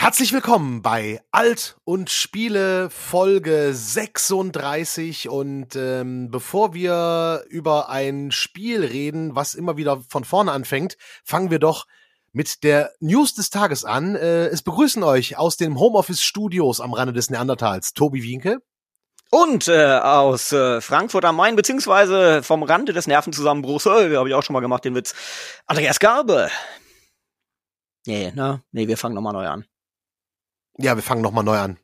Herzlich willkommen bei Alt und Spiele Folge 36 und bevor wir über ein Spiel reden, was immer wieder von vorne anfängt, fangen wir doch mit der News des Tages an. Es begrüßen euch aus den Homeoffice-Studios am Rande des Neandertals Tobi Wienke. Und aus Frankfurt am Main, beziehungsweise vom Rande des Nervenzusammenbruchs, habe ich auch schon mal gemacht, den Witz, Andreas Garbe. Nee, wir fangen nochmal neu an. Ja, wir fangen nochmal neu an.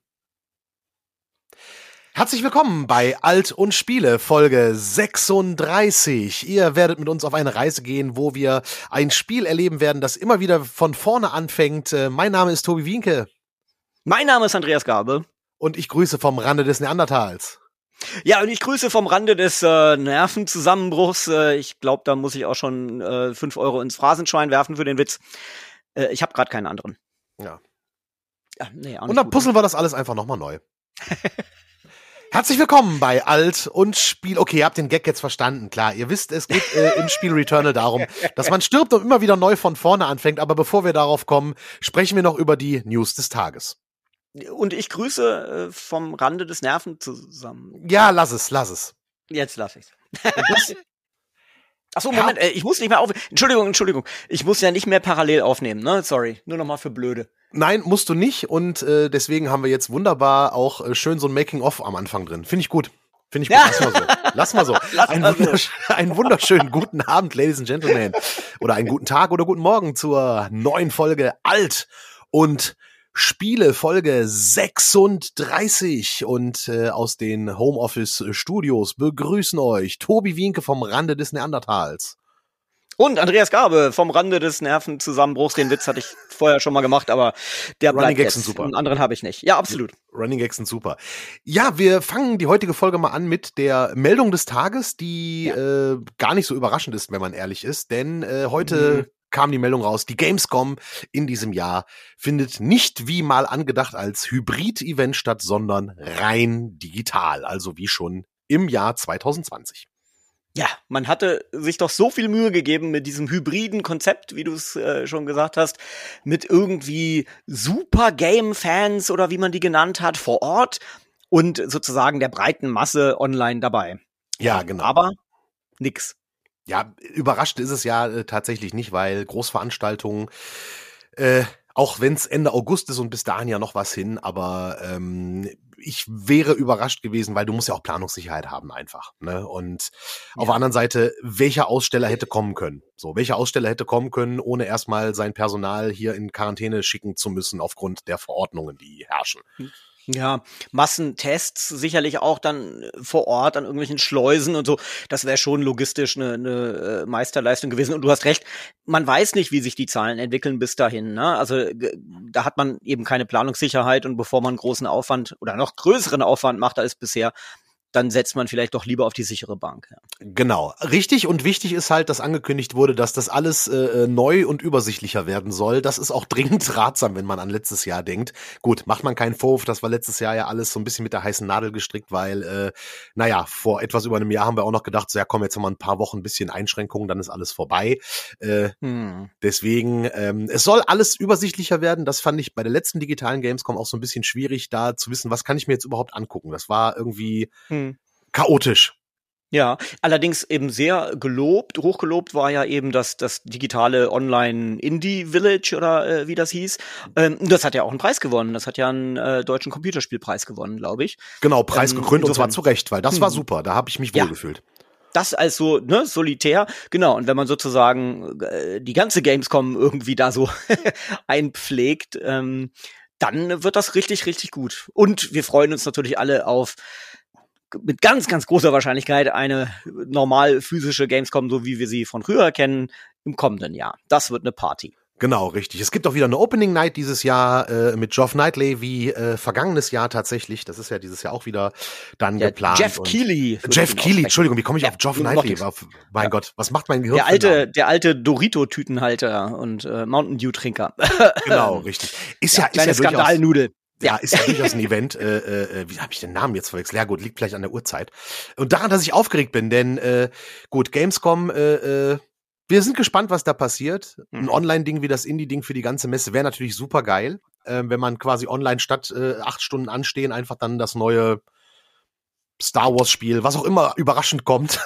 Herzlich willkommen bei Alt und Spiele, Folge 36. Ihr werdet mit uns auf eine Reise gehen, wo wir ein Spiel erleben werden, das immer wieder von vorne anfängt. Mein Name ist Tobi Wienke. Mein Name ist Andreas Garbe. Und ich grüße vom Rande des Neandertals. Ja, und ich grüße vom Rande des Nervenzusammenbruchs. Ich glaube, da muss ich auch schon 5 Euro ins Phrasenschwein werfen für den Witz. Ich habe gerade keinen anderen. Ja. Und dann puzzeln wir das alles einfach nochmal neu. Herzlich willkommen bei Alt und Spiel. Okay, ihr habt den Gag jetzt verstanden, klar. Ihr wisst, es geht im Spiel Returnal darum, dass man stirbt und immer wieder neu von vorne anfängt. Aber bevor wir darauf kommen, sprechen wir noch über die News des Tages. Und ich grüße vom Rande des Nerven zusammen. Ja, lass es. Jetzt lass ich's. Achso, Moment, ich muss nicht mehr aufnehmen. Entschuldigung. Ich muss ja nicht mehr parallel aufnehmen, ne? Sorry, nur nochmal für Blöde. Nein, musst du nicht und deswegen haben wir jetzt wunderbar auch schön so ein Making-of am Anfang drin. Finde ich gut. Lass mal so. Einen wunderschönen guten Abend, Ladies and Gentlemen. Oder einen guten Tag oder guten Morgen zur neuen Folge Alt und Spiele Folge 36 und aus den Homeoffice Studios begrüßen euch Tobi Wienke vom Rande des Neandertals. Und Andreas Garbe vom Rande des Nervenzusammenbruchs. Den Witz hatte ich vorher schon mal gemacht, aber der bleibt jetzt. Super. Einen anderen habe ich nicht. Ja, absolut. Running Gags sind super. Ja, wir fangen die heutige Folge mal an mit der Meldung des Tages, die gar nicht so überraschend ist, wenn man ehrlich ist. Denn heute kam die Meldung raus, die Gamescom in diesem Jahr findet nicht wie mal angedacht als Hybrid-Event statt, sondern rein digital. Also wie schon im Jahr 2020. Ja, man hatte sich doch so viel Mühe gegeben mit diesem hybriden Konzept, wie du es schon gesagt hast, mit irgendwie Super-Game-Fans oder wie man die genannt hat, vor Ort und sozusagen der breiten Masse online dabei. Ja, genau. Aber nix. Ja, überrascht ist es ja tatsächlich nicht, weil Großveranstaltungen, auch wenn es Ende August ist und bis dahin ja noch was hin, aber ich wäre überrascht gewesen, weil du musst ja auch Planungssicherheit haben einfach, ne? Und auf der anderen Seite, welcher Aussteller hätte kommen können, ohne erstmal sein Personal hier in Quarantäne schicken zu müssen aufgrund der Verordnungen, die herrschen. Ja, Massentests sicherlich auch dann vor Ort an irgendwelchen Schleusen und so. Das wäre schon logistisch eine Meisterleistung gewesen. Und du hast recht, man weiß nicht, wie sich die Zahlen entwickeln bis dahin, ne? Also da hat man eben keine Planungssicherheit. Und bevor man großen Aufwand oder noch größeren Aufwand macht als bisher, dann setzt man vielleicht doch lieber auf die sichere Bank. Ja. Genau. Richtig und wichtig ist halt, dass angekündigt wurde, dass das alles neu und übersichtlicher werden soll. Das ist auch dringend ratsam, wenn man an letztes Jahr denkt. Gut, macht man keinen Vorwurf, das war letztes Jahr ja alles so ein bisschen mit der heißen Nadel gestrickt, weil, vor etwas über einem Jahr haben wir auch noch gedacht, so ja komm, jetzt haben wir ein paar Wochen ein bisschen Einschränkungen, dann ist alles vorbei. Deswegen, es soll alles übersichtlicher werden. Das fand ich bei der letzten digitalen Gamescom auch so ein bisschen schwierig, da zu wissen, was kann ich mir jetzt überhaupt angucken. Das war irgendwie chaotisch. Ja, allerdings eben sehr gelobt, hochgelobt war ja eben das digitale Online-Indie-Village oder wie das hieß. Das hat ja auch einen Preis gewonnen. Das hat ja einen deutschen Computerspielpreis gewonnen, glaube ich. Genau, preisgekrönt und zwar zu Recht, weil das war super. Da habe ich mich wohlgefühlt. Das als so, ne, solitär, genau. Und wenn man sozusagen die ganze Gamescom irgendwie da so einpflegt, dann wird das richtig, richtig gut. Und wir freuen uns natürlich alle auf mit ganz, ganz großer Wahrscheinlichkeit eine normal physische Gamescom, so wie wir sie von früher kennen, im kommenden Jahr. Das wird eine Party. Genau, richtig. Es gibt auch wieder eine Opening Night dieses Jahr mit Geoff Keighley, wie vergangenes Jahr tatsächlich. Das ist ja dieses Jahr auch wieder dann geplant. Geoff Keighley. Entschuldigung, wie komme ich auf Geoff Keighley? Mein Gott, was macht mein Gehirn? Der alte Dorito-Tütenhalter und Mountain Dew-Trinker. Genau, richtig. Ist ja durchaus Skandalnudel. Ja, ist ja durchaus ein Event. Wie habe ich den Namen jetzt verwechselt? Ja gut, liegt vielleicht an der Uhrzeit. Und daran, dass ich aufgeregt bin, denn Gamescom Wir sind gespannt, was da passiert. Ein Online-Ding wie das Indie-Ding für die ganze Messe wäre natürlich super geil, wenn man quasi online statt 8 Stunden anstehen einfach dann das neue Star Wars-Spiel, was auch immer überraschend kommt,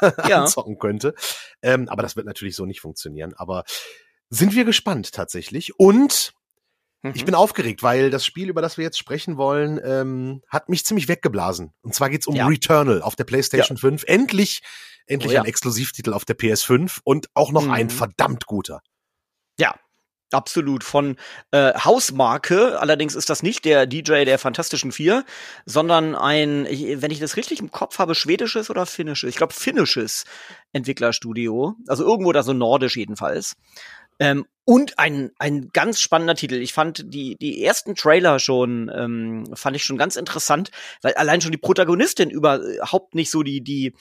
anzocken könnte. Aber das wird natürlich so nicht funktionieren. Aber sind wir gespannt tatsächlich. Und ich bin aufgeregt, weil das Spiel, über das wir jetzt sprechen wollen, hat mich ziemlich weggeblasen. Und zwar geht's um Returnal auf der PlayStation 5. Endlich ein Exklusivtitel auf der PS5 und auch noch ein verdammt guter. Ja, absolut. Von Housemarque. Allerdings ist das nicht der DJ der Fantastischen Vier, sondern ein, wenn ich das richtig im Kopf habe, schwedisches oder finnisches? Ich glaube, finnisches Entwicklerstudio. Also irgendwo da so nordisch jedenfalls. Und ein ganz spannender Titel. Ich fand die ersten Trailer schon, fand ich schon ganz interessant, weil allein schon die Protagonistin überhaupt nicht so die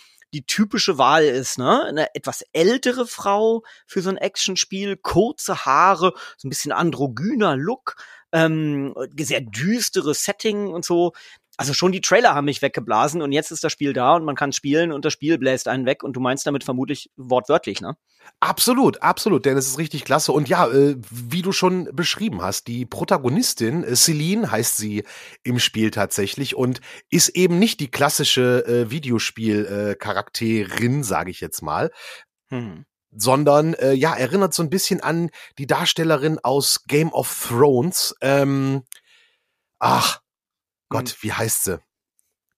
typische Wahl ist, ne? Eine etwas ältere Frau für so ein Actionspiel, kurze Haare, so ein bisschen androgyner Look, sehr düsteres Setting und so. Also schon die Trailer haben mich weggeblasen und jetzt ist das Spiel da und man kann spielen und das Spiel bläst einen weg und du meinst damit vermutlich wortwörtlich, ne? Absolut, absolut, denn es ist richtig klasse und ja, wie du schon beschrieben hast, die Protagonistin, Celine heißt sie im Spiel tatsächlich und ist eben nicht die klassische Videospiel-Charakterin, sage ich jetzt mal. Sondern, erinnert so ein bisschen an die Darstellerin aus Game of Thrones. Gott, wie heißt sie?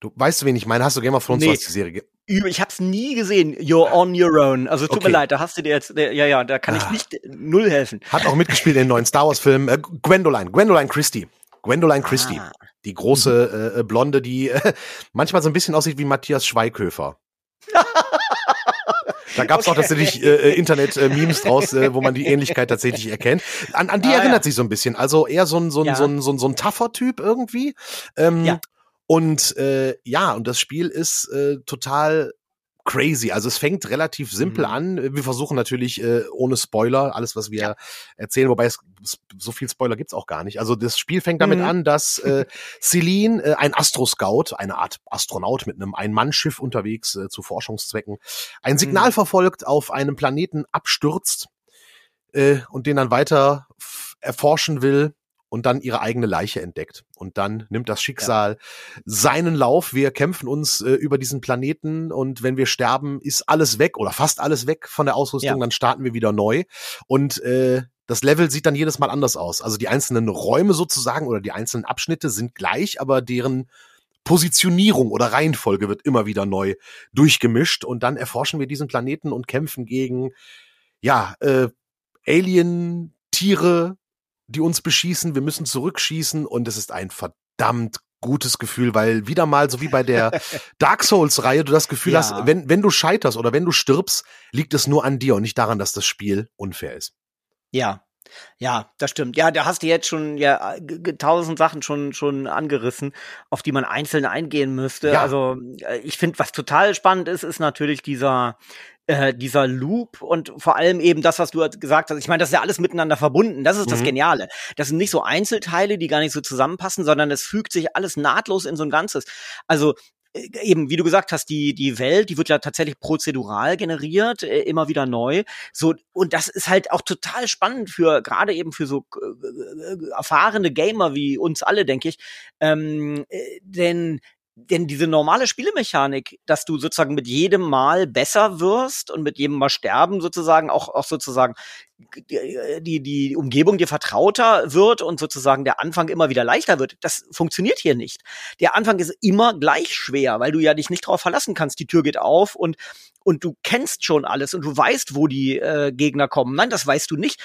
Du weißt, wen ich meine? Hast du Game of Thrones die Serie gesehen? Ich hab's nie gesehen. You're on your own. Also tut mir leid, da hast du dir jetzt, da kann ich nicht null helfen. Hat auch mitgespielt in den neuen Star Wars Film. Gwendoline Christie. Gwendoline Christie. Ah. Die große Blonde, die manchmal so ein bisschen aussieht wie Matthias Schweighöfer. Da gab's auch tatsächlich Internet-Memes draus, wo man die Ähnlichkeit tatsächlich erkennt. An die erinnert sich so ein bisschen. Also eher so ein tougher Typ irgendwie. Und das Spiel ist total crazy. Also es fängt relativ simpel an. Wir versuchen natürlich ohne Spoiler alles, was wir erzählen, wobei so viel Spoiler gibt's auch gar nicht. Also das Spiel fängt damit an, dass Celine, ein Astroscout, eine Art Astronaut mit einem Ein-Mann-Schiff unterwegs zu Forschungszwecken, ein Signal verfolgt, auf einem Planeten abstürzt und den dann weiter erforschen will. Und dann ihre eigene Leiche entdeckt. Und dann nimmt das Schicksal seinen Lauf. Wir kämpfen uns über diesen Planeten. Und wenn wir sterben, ist alles weg oder fast alles weg von der Ausrüstung. Dann starten wir wieder neu. Und das Level sieht dann jedes Mal anders aus. Also die einzelnen Räume sozusagen oder die einzelnen Abschnitte sind gleich, aber deren Positionierung oder Reihenfolge wird immer wieder neu durchgemischt. Und dann erforschen wir diesen Planeten und kämpfen gegen Alien, Tiere, die uns beschießen, wir müssen zurückschießen und es ist ein verdammt gutes Gefühl, weil wieder mal, so wie bei der Dark Souls-Reihe, du das Gefühl hast, wenn du scheiterst oder wenn du stirbst, liegt es nur an dir und nicht daran, dass das Spiel unfair ist. Ja, das stimmt. Ja, da hast du jetzt schon 1000 Sachen schon angerissen, auf die man einzeln eingehen müsste. Ja. Also ich finde, was total spannend ist natürlich dieser Loop und vor allem eben das, was du gesagt hast. Ich meine, das ist ja alles miteinander verbunden. Das ist das Geniale. Das sind nicht so Einzelteile, die gar nicht so zusammenpassen, sondern es fügt sich alles nahtlos in so ein Ganzes. Also eben, wie du gesagt hast, die Welt, die wird ja tatsächlich prozedural generiert, immer wieder neu. So, und das ist halt auch total spannend gerade eben für so erfahrene Gamer wie uns alle, denke ich. Denn diese normale Spielemechanik, dass du sozusagen mit jedem Mal besser wirst und mit jedem Mal sterben sozusagen auch sozusagen die Umgebung dir vertrauter wird und sozusagen der Anfang immer wieder leichter wird, das funktioniert hier nicht. Der Anfang ist immer gleich schwer, weil du ja dich nicht drauf verlassen kannst. Die Tür geht auf und du kennst schon alles und du weißt, wo die Gegner kommen. Nein, das weißt du nicht.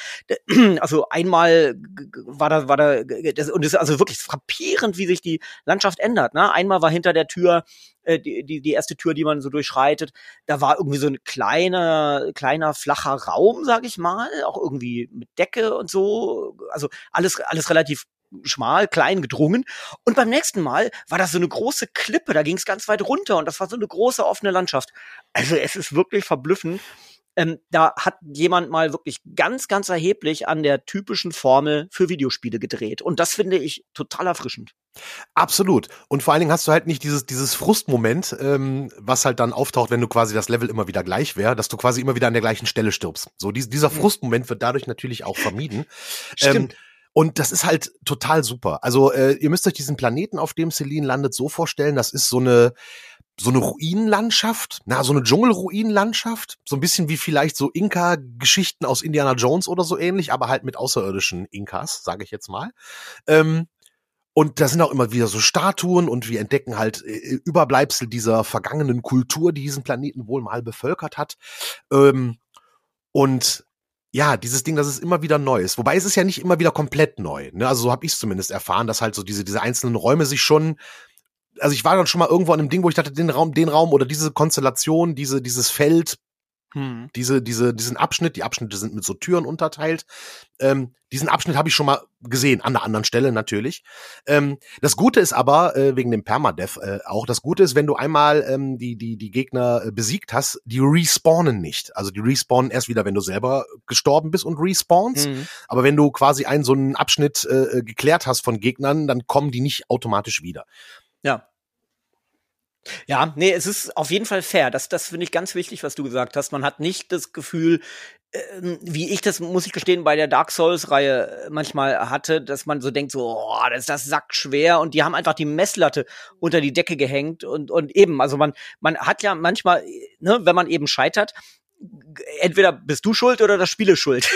Also einmal war das wirklich frappierend, wie sich die Landschaft ändert, ne? Einmal war hinter der Tür die erste Tür, die man so durchschreitet, da war irgendwie so ein kleiner flacher Raum, sag ich mal, auch irgendwie mit Decke und so, also alles relativ schmal, klein gedrungen. Und beim nächsten Mal war das so eine große Klippe, da ging es ganz weit runter und das war so eine große offene Landschaft. Also es ist wirklich verblüffend, Da hat jemand mal wirklich ganz, ganz erheblich an der typischen Formel für Videospiele gedreht. Und das finde ich total erfrischend. Absolut. Und vor allen Dingen hast du halt nicht dieses Frustmoment, was halt dann auftaucht, wenn du quasi das Level immer wieder gleich wäre, dass du quasi immer wieder an der gleichen Stelle stirbst. So, dieser Frustmoment wird dadurch natürlich auch vermieden. Stimmt. Und das ist halt total super. Also ihr müsst euch diesen Planeten, auf dem Celine landet, so vorstellen, das ist so eine Ruinenlandschaft, so eine Dschungelruinenlandschaft, so ein bisschen wie vielleicht so Inka-Geschichten aus Indiana Jones oder so ähnlich, aber halt mit außerirdischen Inkas, sage ich jetzt mal. Und da sind auch immer wieder so Statuen und wir entdecken halt Überbleibsel dieser vergangenen Kultur, die diesen Planeten wohl mal bevölkert hat. Und ja, dieses Ding, das ist immer wieder neu ist. Wobei es ist ja nicht immer wieder komplett neu. Ne? Also so habe ich es zumindest erfahren, dass halt so diese einzelnen Räume sich schon. Also ich war dann schon mal irgendwo an einem Ding, wo ich dachte, den Raum oder diese Konstellation, dieses Feld, diesen Abschnitt, die Abschnitte sind mit so Türen unterteilt. Diesen Abschnitt habe ich schon mal gesehen, an einer anderen Stelle natürlich. Das Gute ist aber, wegen dem Permadeath auch, das Gute ist, wenn du einmal die Gegner besiegt hast, die respawnen nicht. Also die respawnen erst wieder, wenn du selber gestorben bist und respawnst. Mhm. Aber wenn du quasi so einen Abschnitt geklärt hast von Gegnern, dann kommen die nicht automatisch wieder. Ja. Ja, nee, es ist auf jeden Fall fair. Das finde ich ganz wichtig, was du gesagt hast. Man hat nicht das Gefühl, wie ich das, muss ich gestehen, bei der Dark Souls-Reihe manchmal hatte, dass man so denkt, das ist das sackschwer. Und die haben einfach die Messlatte unter die Decke gehängt. Und eben, also man hat ja manchmal, ne, wenn man eben scheitert, entweder bist du schuld oder das Spiel ist schuld.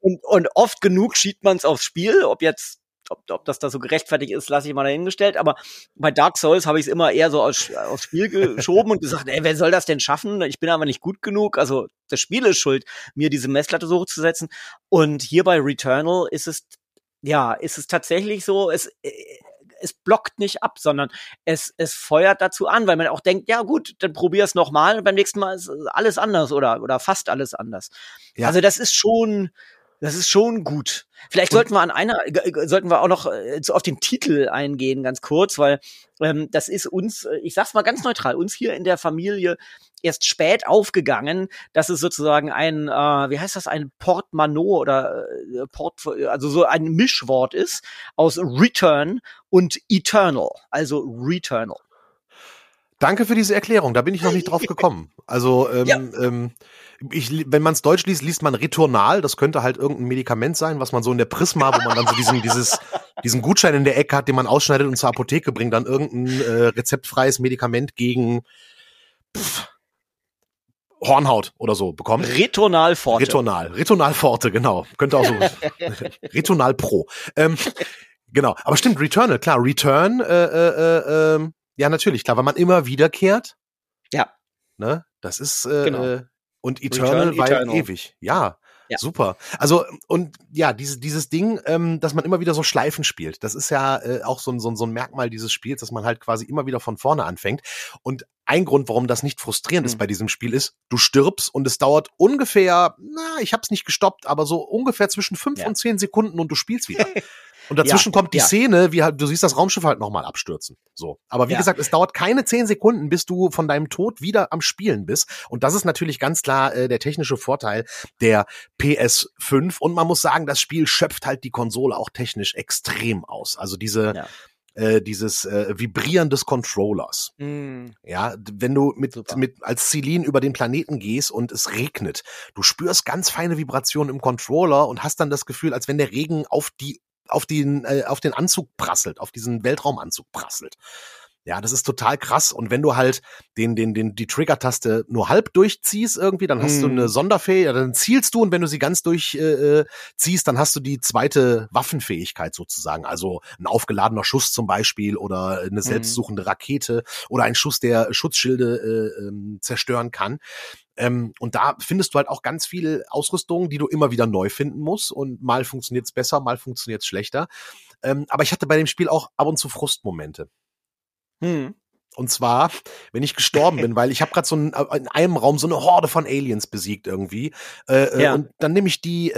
Und oft genug schiebt man es aufs Spiel, ob das da so gerechtfertigt ist, lasse ich mal dahingestellt. Aber bei Dark Souls habe ich es immer eher so aufs Spiel geschoben und gesagt, wer soll das denn schaffen? Ich bin aber nicht gut genug. Also das Spiel ist schuld, mir diese Messlatte so hochzusetzen. Und hier bei Returnal ist es tatsächlich so, es blockt nicht ab, sondern es feuert dazu an, weil man auch denkt, ja gut, dann probier's nochmal und beim nächsten Mal ist alles anders oder fast alles anders. Ja. Also das ist schon gut. Vielleicht sollten wir auch noch auf den Titel eingehen, ganz kurz, weil das ist uns, ich sag's mal ganz neutral, uns hier in der Familie erst spät aufgegangen, dass es sozusagen ein, ein Portmanteau oder also so ein Mischwort ist aus Return und Eternal, also Returnal. Danke für diese Erklärung, da bin ich noch nicht drauf gekommen. Also, wenn man es deutsch liest, liest man Returnal. Das könnte halt irgendein Medikament sein, was man so in der Prisma, wo man dann so diesen Gutschein in der Ecke hat, den man ausschneidet und zur Apotheke bringt, dann irgendein rezeptfreies Medikament gegen Hornhaut oder so bekommt. Returnal Forte. Returnal Forte, genau. Könnte auch so. Returnal Pro. Genau, aber stimmt, Returnal, klar. Return, ja, natürlich, klar, weil man immer wiederkehrt. Ja. Ne? Das ist, genau. Und Eternal, weil ewig. Ja, super. Also, und ja, dieses Ding, dass man immer wieder so Schleifen spielt, das ist ja auch so ein Merkmal dieses Spiels, dass man halt quasi immer wieder von vorne anfängt. Und ein Grund, warum das nicht frustrierend ist bei diesem Spiel, ist, du stirbst und es dauert ungefähr, ich hab's nicht gestoppt, aber so ungefähr zwischen 5 und 10 Sekunden und du spielst wieder. Und dazwischen kommt die Szene, wie halt, du siehst das Raumschiff halt nochmal abstürzen. So. Aber wie gesagt, es dauert keine 10 Sekunden, bis du von deinem Tod wieder am Spielen bist. Und das ist natürlich ganz klar der technische Vorteil der PS5. Und man muss sagen, das Spiel schöpft halt die Konsole auch technisch extrem aus. Also dieses Vibrieren des Controllers. Mm. Ja, wenn du als Celine über den Planeten gehst und es regnet, du spürst ganz feine Vibrationen im Controller und hast dann das Gefühl, als wenn der Regen auf den Anzug prasselt, auf diesen Weltraumanzug prasselt. Ja, das ist total krass. Und wenn du halt die Trigger-Taste nur halb durchziehst irgendwie, dann hast du eine Sonderfähigkeit, dann zielst du und wenn du sie ganz durchziehst, dann hast du die zweite Waffenfähigkeit sozusagen. Also ein aufgeladener Schuss zum Beispiel oder eine selbstsuchende Rakete oder ein Schuss, der Schutzschilde zerstören kann. Und da findest du halt auch ganz viel Ausrüstung, die du immer wieder neu finden musst. Und mal funktioniert's besser, mal funktioniert's schlechter. Aber ich hatte bei dem Spiel auch ab und zu Frustmomente. Und zwar, wenn ich gestorben bin, weil ich habe gerade in einem Raum so eine Horde von Aliens besiegt irgendwie. Und dann nehme ich die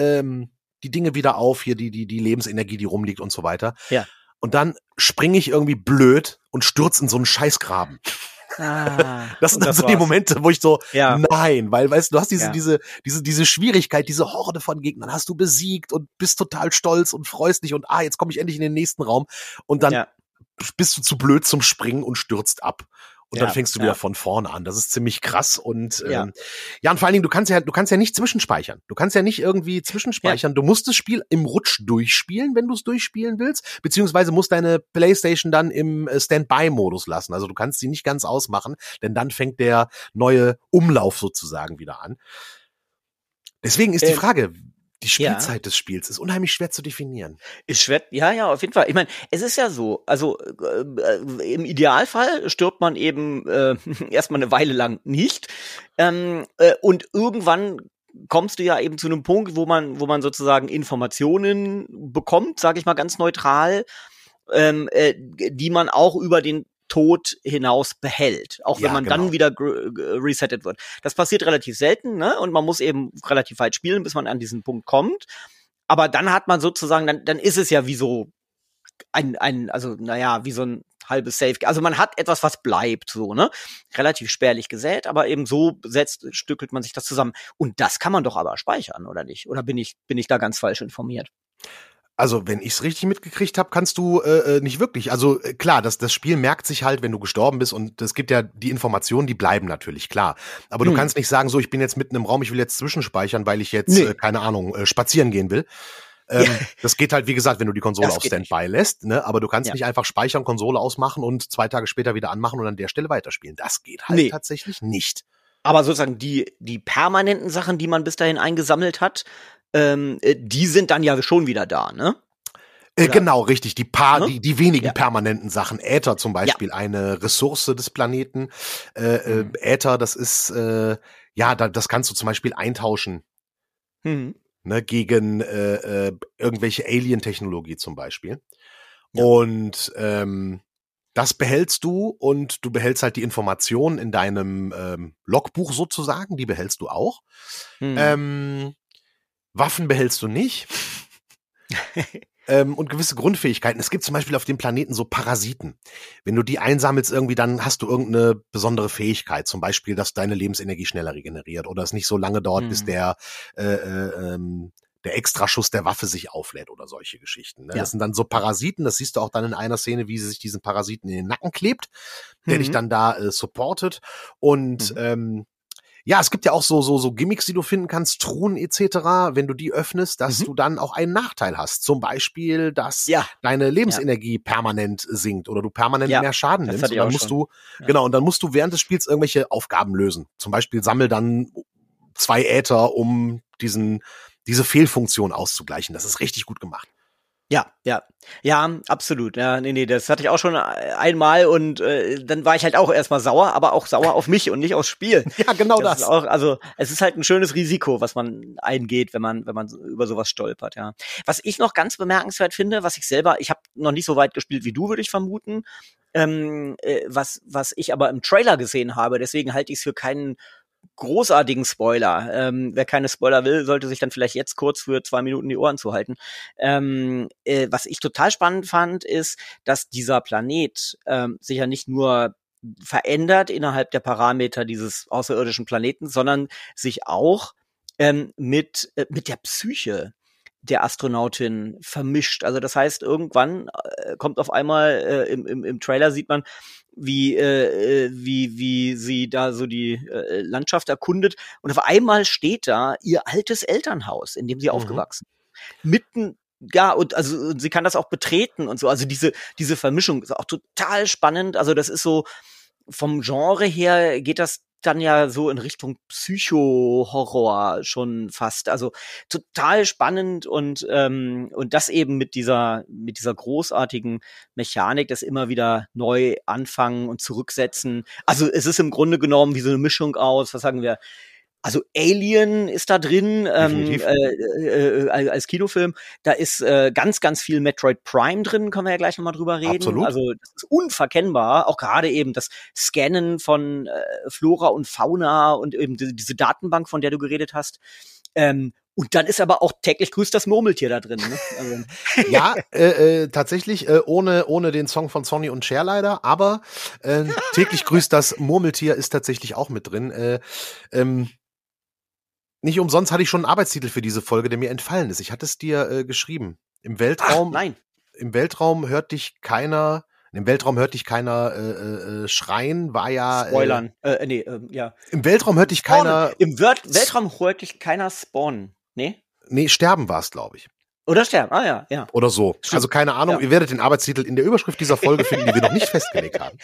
Dinge wieder auf, hier die Lebensenergie, die rumliegt und so weiter. Ja. Und dann springe ich irgendwie blöd und stürze in so einen Scheißgraben. Das sind dann so die Momente, wo ich so, nein, weil, weißt du, du hast diese Schwierigkeit, diese Horde von Gegnern hast du besiegt und bist total stolz und freust dich und jetzt komme ich endlich in den nächsten Raum und dann bist du zu blöd zum Springen und stürzt ab. Und dann fängst du wieder von vorne an. Das ist ziemlich krass. Und und vor allen Dingen, du kannst ja nicht zwischenspeichern. Du kannst ja nicht irgendwie zwischenspeichern. Ja. Du musst das Spiel im Rutsch durchspielen, wenn du es durchspielen willst. Beziehungsweise musst deine PlayStation dann im Standby-Modus lassen. Also du kannst sie nicht ganz ausmachen, denn dann fängt der neue Umlauf sozusagen wieder an. Deswegen ist die Frage, die Spielzeit des Spiels ist unheimlich schwer zu definieren. Ist schwer, ja, auf jeden Fall. Ich meine, es ist ja so, also im Idealfall stirbt man eben erstmal eine Weile lang nicht. Und irgendwann kommst du ja eben zu einem Punkt, wo man sozusagen Informationen bekommt, sage ich mal ganz neutral, die man auch über den Tod hinaus behält, auch wenn man dann wieder resettet wird. Das passiert relativ selten, ne? Und man muss eben relativ weit spielen, bis man an diesen Punkt kommt. Aber dann hat man sozusagen, dann ist es ja wie so wie so ein halbes Safe. Also man hat etwas, was bleibt, so, ne? Relativ spärlich gesät, aber eben so stückelt man sich das zusammen. Und das kann man doch aber speichern, oder nicht? Oder bin ich da ganz falsch informiert? Also, wenn ich's richtig mitgekriegt habe, kannst du nicht wirklich. Also klar, das Spiel merkt sich halt, wenn du gestorben bist, und es gibt ja die Informationen, die bleiben natürlich, klar. Aber du kannst nicht sagen, so, ich bin jetzt mitten im Raum, ich will jetzt zwischenspeichern, weil ich jetzt, spazieren gehen will. Das geht halt, wie gesagt, wenn du die Konsole auf Standby lässt, ne? Aber du kannst nicht einfach speichern, Konsole ausmachen und 2 Tage später wieder anmachen und an der Stelle weiterspielen. Das geht halt tatsächlich nicht. Aber sozusagen die permanenten Sachen, die man bis dahin eingesammelt hat, die sind dann ja schon wieder da, ne? Genau, richtig. Die wenigen permanenten Sachen. Äther zum Beispiel, eine Ressource des Planeten. Äther, das ist, das kannst du zum Beispiel eintauschen. Mhm. Ne, gegen irgendwelche Alien-Technologie zum Beispiel. Ja. Und das behältst du, und du behältst halt die Informationen in deinem Logbuch sozusagen, die behältst du auch. Mhm. Waffen behältst du nicht. Und gewisse Grundfähigkeiten. Es gibt zum Beispiel auf dem Planeten so Parasiten. Wenn du die einsammelst irgendwie, dann hast du irgendeine besondere Fähigkeit. Zum Beispiel, dass deine Lebensenergie schneller regeneriert oder es nicht so lange dauert, bis der Extraschuss der Waffe sich auflädt oder solche Geschichten. Ne? Ja. Das sind dann so Parasiten. Das siehst du auch dann in einer Szene, wie sie sich diesen Parasiten in den Nacken klebt, der dich dann da supportet. Und ja, es gibt ja auch so Gimmicks, die du finden kannst, Truhen etc., wenn du die öffnest, dass du dann auch einen Nachteil hast. Zum Beispiel, dass deine Lebensenergie permanent sinkt oder du permanent mehr Schaden nimmst. Und dann musst du während des Spiels irgendwelche Aufgaben lösen. Zum Beispiel sammel dann 2 Äther, um diese Fehlfunktion auszugleichen. Das ist richtig gut gemacht. Ja, absolut. Ja, nee, das hatte ich auch schon einmal, und dann war ich halt auch erstmal sauer, aber auch sauer auf mich und nicht aufs Spiel. Ja, genau das. Ist auch, also es ist halt ein schönes Risiko, was man eingeht, wenn man über sowas stolpert, ja. Was ich noch ganz bemerkenswert finde, ich habe noch nicht so weit gespielt wie du, würde ich vermuten, was ich aber im Trailer gesehen habe, deswegen halte ich es für keinen großartigen Spoiler. Wer keine Spoiler will, sollte sich dann vielleicht jetzt kurz für 2 Minuten die Ohren zuhalten. Was ich total spannend fand, ist, dass dieser Planet sich ja nicht nur verändert innerhalb der Parameter dieses außerirdischen Planeten, sondern sich auch mit der Psyche der Astronautin vermischt. Also das heißt, irgendwann kommt auf einmal im Trailer sieht man, wie sie da so die Landschaft erkundet, und auf einmal steht da ihr altes Elternhaus, in dem sie aufgewachsen ist. Mitten, und also sie kann das auch betreten und so. Also diese Vermischung ist auch total spannend. Also das ist so, vom Genre her geht das dann ja so in Richtung Psycho-Horror schon fast. Also total spannend, und das eben mit dieser großartigen Mechanik, das immer wieder neu anfangen und zurücksetzen. Also es ist im Grunde genommen wie so eine Mischung aus, was sagen wir, also Alien ist da drin, als Kinofilm. Da ist ganz, ganz viel Metroid Prime drin, können wir ja gleich nochmal drüber reden. Absolut. Also das ist unverkennbar, auch gerade eben das Scannen von Flora und Fauna und eben diese Datenbank, von der du geredet hast. Und dann ist aber auch täglich grüßt das Murmeltier da drin. Ne? Also. Ja, tatsächlich, ohne den Song von Sonny und Cher leider, aber täglich grüßt das Murmeltier ist tatsächlich auch mit drin. Nicht umsonst hatte ich schon einen Arbeitstitel für diese Folge, der mir entfallen ist. Ich hatte es dir geschrieben. Im Weltraum hört dich keiner schreien, war ja. Spoilern. Ja. Im Weltraum hört dich keiner. Im Weltraum hört dich keiner spawnen. Nee? Nee, sterben war es, glaube ich. Oder sterben, ja. Oder so. Stimmt. Also keine Ahnung, ihr werdet den Arbeitstitel in der Überschrift dieser Folge finden, die wir noch nicht festgelegt haben.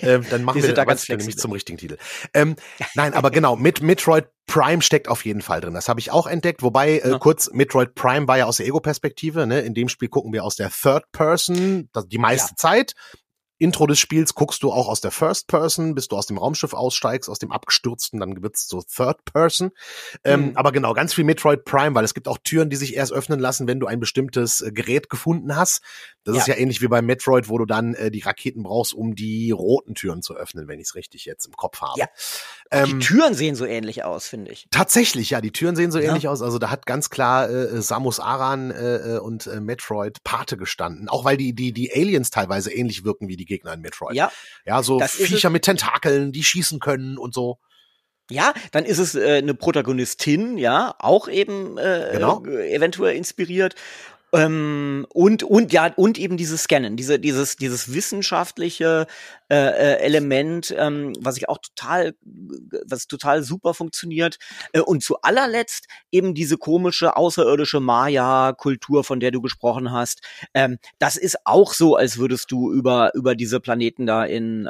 Dann machen wir den Arbeitstitel nämlich zum richtigen Titel. Nein, aber genau, mit Metroid Prime steckt auf jeden Fall drin. Das habe ich auch entdeckt, wobei kurz, Metroid Prime war ja aus der Ego-Perspektive, ne? In dem Spiel gucken wir aus der Third Person die meiste Zeit. Intro des Spiels guckst du auch aus der First Person, bis du aus dem Raumschiff aussteigst, aus dem abgestürzten, dann wird's so Third Person. Aber genau, ganz viel Metroid Prime, weil es gibt auch Türen, die sich erst öffnen lassen, wenn du ein bestimmtes Gerät gefunden hast. Das ist ja ähnlich wie bei Metroid, wo du dann die Raketen brauchst, um die roten Türen zu öffnen, wenn ich es richtig jetzt im Kopf habe. Ja. Die Türen sehen so ähnlich aus, finde ich. Tatsächlich, ja, die Türen sehen so ähnlich aus. Also da hat ganz klar Samus Aran und Metroid Pate gestanden. Auch weil die Aliens teilweise ähnlich wirken wie die Gegner in Metroid. Ja, ja, so Viecher mit Tentakeln, die schießen können und so. Ja, dann ist es eine Protagonistin, ja, auch eben eventuell inspiriert. Und eben dieses Scannen, dieses wissenschaftliche Element, was total super funktioniert. Und zu allerletzt eben diese komische außerirdische Maya-Kultur, von der du gesprochen hast. Das ist auch so, als würdest du über diese Planeten da in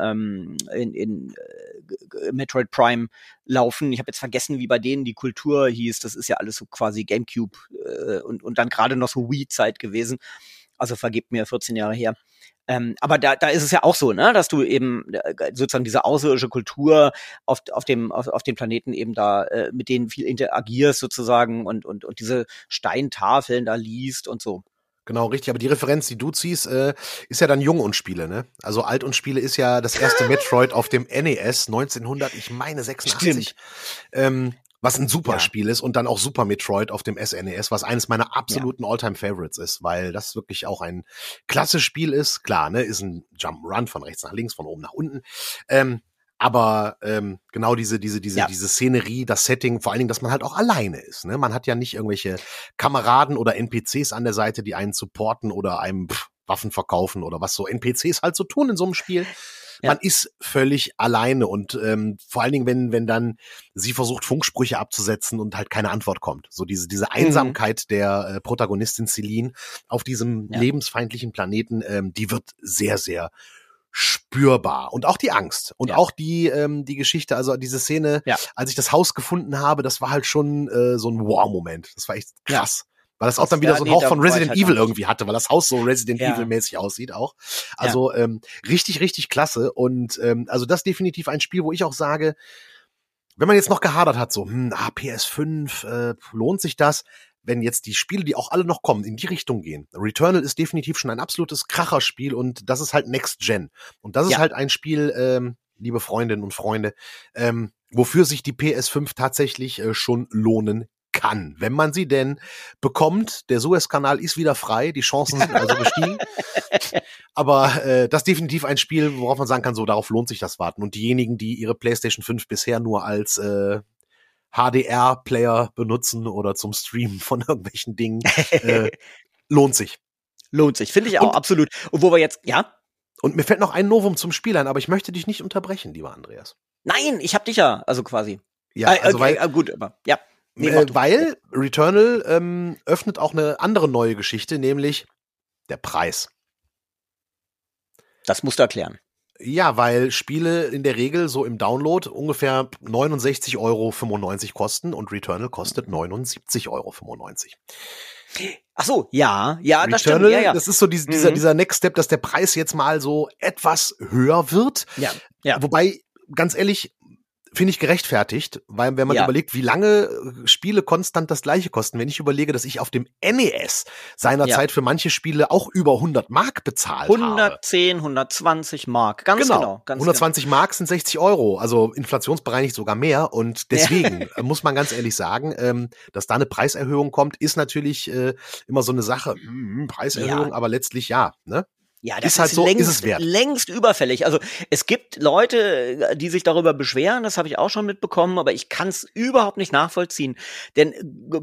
Metroid Prime laufen. Ich habe jetzt vergessen, wie bei denen die Kultur hieß. Das ist ja alles so quasi Gamecube und dann gerade noch so Wii-Zeit gewesen. Also vergebt mir, 14 Jahre her. Aber da ist es ja auch so, ne, dass du eben sozusagen diese außerirdische Kultur auf dem Planeten eben da mit denen viel interagierst sozusagen und diese Steintafeln da liest und so. Genau, richtig. Aber die Referenz, die du ziehst, ist ja dann Jung und Spiele, ne? Also Alt und Spiele ist ja das erste Metroid auf dem NES 1986. Was ein super Spiel ist und dann auch Super Metroid auf dem SNES, was eines meiner absoluten All-Time-Favorites ist, weil das wirklich auch ein klasse Spiel ist. Klar, ne? Ist ein Jump'n'Run von rechts nach links, von oben nach unten. Aber genau diese Szenerie, das Setting, vor allen Dingen, dass man halt auch alleine ist. Ne? Man hat ja nicht irgendwelche Kameraden oder NPCs an der Seite, die einen supporten oder einem Waffen verkaufen oder was so NPCs halt so tun in so einem Spiel. Ja. Man ist völlig alleine und vor allen Dingen, wenn dann sie versucht, Funksprüche abzusetzen und halt keine Antwort kommt. So diese Einsamkeit der Protagonistin Celine auf diesem lebensfeindlichen Planeten, die wird sehr, sehr spürbar. Und auch die Angst. Und auch die Geschichte, also diese Szene, als ich das Haus gefunden habe, das war halt schon so ein Wow-Moment. Das war echt krass. Weil das auch dann wieder so einen Hauch von Resident Evil irgendwie hatte, weil das Haus so Resident Evil-mäßig aussieht auch. Also richtig, richtig klasse. Und also das ist definitiv ein Spiel, wo ich auch sage, wenn man jetzt noch gehadert hat, so PS5, lohnt sich das? Wenn jetzt die Spiele, die auch alle noch kommen, in die Richtung gehen. Returnal ist definitiv schon ein absolutes Kracherspiel und das ist halt Next Gen. Und das ist halt ein Spiel, liebe Freundinnen und Freunde, wofür sich die PS5 tatsächlich schon lohnen kann. Wenn man sie denn bekommt, der Suezkanal ist wieder frei, die Chancen sind also gestiegen. Aber das ist definitiv ein Spiel, worauf man sagen kann, so darauf lohnt sich das Warten. Und diejenigen, die ihre PlayStation 5 bisher nur als HDR-Player benutzen oder zum Streamen von irgendwelchen Dingen. Lohnt sich. Lohnt sich, finde ich auch, absolut. Und wo wir jetzt, Und mir fällt noch ein Novum zum Spiel ein, aber ich möchte dich nicht unterbrechen, lieber Andreas. Nein, ich hab dich ja, also quasi. Ja, also okay, gut, aber ja. Nee, weil Returnal öffnet auch eine andere neue Geschichte, nämlich der Preis. Das musst du erklären. Ja, weil Spiele in der Regel so im Download ungefähr 69,95 € kosten und Returnal kostet 79,95 €. Ach so, ja, das stimmt. Ja. Das ist so dieser Next Step, dass der Preis jetzt mal so etwas höher wird. Ja. Wobei, ganz ehrlich, finde ich gerechtfertigt, weil wenn man überlegt, wie lange Spiele konstant das Gleiche kosten, wenn ich überlege, dass ich auf dem NES seinerzeit für manche Spiele auch über 100 Mark bezahlt 110, habe. 120 Mark, ganz genau. Ganz 120 genau. Mark sind 60 Euro, also inflationsbereinigt sogar mehr. Und deswegen muss man ganz ehrlich sagen, dass da eine Preiserhöhung kommt, ist natürlich immer so eine Sache. Preiserhöhung, aber letztlich ne? Ja, das ist halt so, längst, ist es wert. Längst überfällig. Also es gibt Leute, die sich darüber beschweren, das habe ich auch schon mitbekommen, aber ich kann es überhaupt nicht nachvollziehen. Denn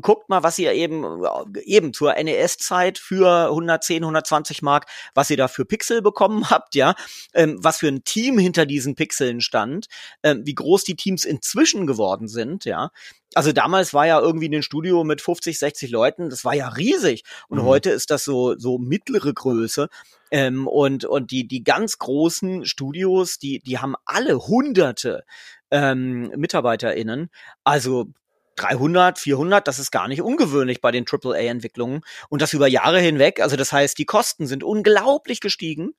guckt mal, was ihr eben zur NES-Zeit für 110, 120 Mark, was ihr da für Pixel bekommen habt, ja, was für ein Team hinter diesen Pixeln stand, wie groß die Teams inzwischen geworden sind, ja. Also damals war ja irgendwie ein Studio mit 50, 60 Leuten, das war ja riesig. Und heute ist das so mittlere Größe. Und die ganz großen Studios, die haben alle hunderte MitarbeiterInnen. Also 300, 400, das ist gar nicht ungewöhnlich bei den AAA-Entwicklungen. Und das über Jahre hinweg. Also das heißt, die Kosten sind unglaublich gestiegen.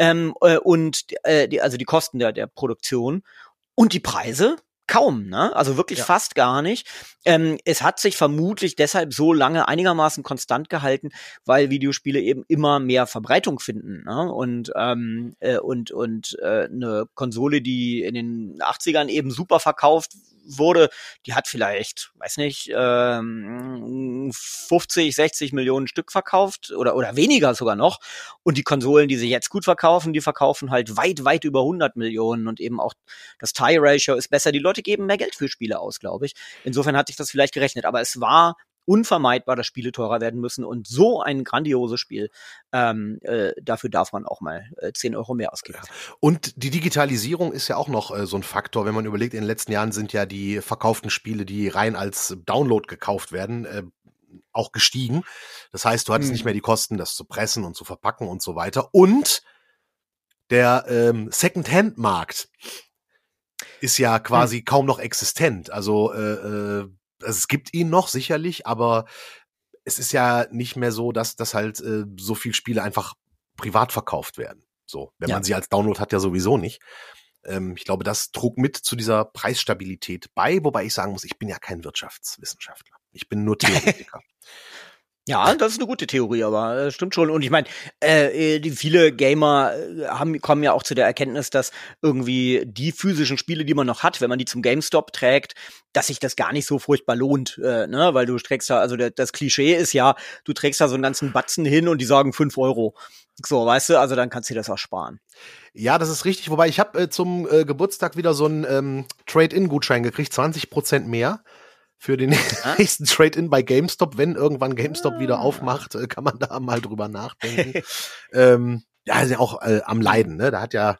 Die Kosten der Produktion. Und die Preise? Kaum, ne? Also wirklich fast gar nicht. Es hat sich vermutlich deshalb so lange einigermaßen konstant gehalten, weil Videospiele eben immer mehr Verbreitung finden, ne? Und eine Konsole, die in den 80ern eben super verkauft wurde, die hat vielleicht, weiß nicht, 50, 60 Millionen Stück verkauft oder weniger sogar noch. Und die Konsolen, die sich jetzt gut verkaufen, die verkaufen halt weit, weit über 100 Millionen und eben auch das Tie-Ratio ist besser. Die Leute geben mehr Geld für Spiele aus, glaube ich. Insofern hat sich das vielleicht gerechnet. Aber es war unvermeidbar, dass Spiele teurer werden müssen und so ein grandioses Spiel, dafür darf man auch mal 10 Euro mehr ausgeben. Ja. Und die Digitalisierung ist ja auch noch so ein Faktor, wenn man überlegt, in den letzten Jahren sind ja die verkauften Spiele, die rein als Download gekauft werden, auch gestiegen. Das heißt, du hattest nicht mehr die Kosten, das zu pressen und zu verpacken und so weiter. Und der Second-Hand-Markt ist ja quasi kaum noch existent. Also es gibt ihn noch sicherlich, aber es ist ja nicht mehr so, dass halt so viele Spiele einfach privat verkauft werden. So, wenn man sie als Download hat, ja sowieso nicht. Ich glaube, das trug mit zu dieser Preisstabilität bei, wobei ich sagen muss, ich bin ja kein Wirtschaftswissenschaftler. Ich bin nur Theoretiker. Ja, das ist eine gute Theorie, aber stimmt schon. Und ich meine, viele Gamer kommen ja auch zu der Erkenntnis, dass irgendwie die physischen Spiele, die man noch hat, wenn man die zum GameStop trägt, dass sich das gar nicht so furchtbar lohnt, ne? Weil du trägst da, also das Klischee ist ja, du trägst da so einen ganzen Batzen hin und die sagen 5 Euro. So, weißt du, also dann kannst du dir das auch sparen. Ja, das ist richtig. Wobei ich habe zum Geburtstag wieder so einen Trade-in-Gutschein gekriegt, 20% mehr. Für den nächsten Trade-in bei GameStop, wenn irgendwann GameStop wieder aufmacht, kann man da mal drüber nachdenken. Ist ja auch am Leiden, ne? Da hat ja,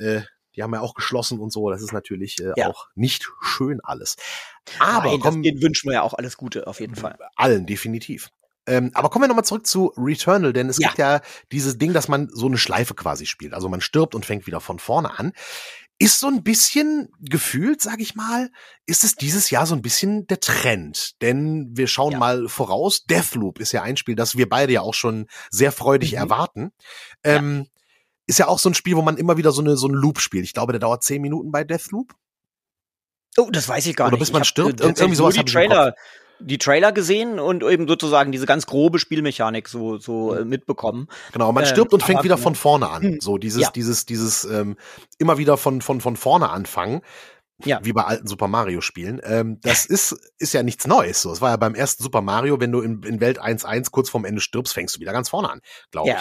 die haben ja auch geschlossen und so. Das ist natürlich auch nicht schön alles. Aber nein, denen wünschen wir ja auch alles Gute auf jeden Fall. Allen definitiv. Aber kommen wir nochmal zurück zu Returnal, denn es gibt ja dieses Ding, dass man so eine Schleife quasi spielt. Also man stirbt und fängt wieder von vorne an. Ist so ein bisschen gefühlt, sag ich mal, ist es dieses Jahr so ein bisschen der Trend. Denn wir schauen mal voraus. Deathloop ist ja ein Spiel, das wir beide ja auch schon sehr freudig erwarten. Ist ja auch so ein Spiel, wo man immer wieder so einen Loop spielt. Ich glaube, der dauert 10 Minuten bei Deathloop. Oh, das weiß ich gar nicht. Oder bis man stirbt. Irgendwie sowas habe ich im Kopf. Die Trailer gesehen und eben sozusagen diese ganz grobe Spielmechanik so mitbekommen. Genau, man stirbt und fängt wieder von vorne an. So dieses immer wieder von vorne anfangen, wie bei alten Super Mario Spielen. Das ist ja nichts Neues. So, es war ja beim ersten Super Mario, wenn du in Welt 1.1 kurz vorm Ende stirbst, fängst du wieder ganz vorne an, glaube ich.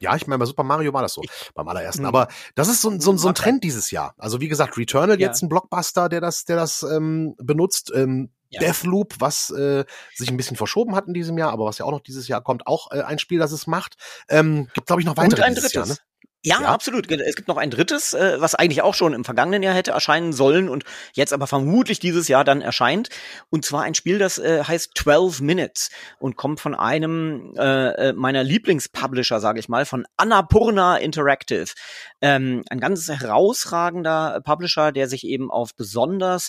Ja, ich meine, bei Super Mario war das so, beim allerersten. Aber das ist so ein Trend dieses Jahr. Also wie gesagt, Returnal jetzt ein Blockbuster, der das benutzt. Deathloop, was sich ein bisschen verschoben hat in diesem Jahr, aber was ja auch noch dieses Jahr kommt, auch ein Spiel, das es macht. Gibt, glaube ich, noch weitere dieses Jahr, ne? Ja, absolut. Es gibt noch ein drittes, was eigentlich auch schon im vergangenen Jahr hätte erscheinen sollen und jetzt aber vermutlich dieses Jahr dann erscheint. Und zwar ein Spiel, das heißt 12 Minutes und kommt von einem meiner Lieblingspublisher, sage ich mal, von Annapurna Interactive. Ein ganz herausragender Publisher, der sich eben auf besonders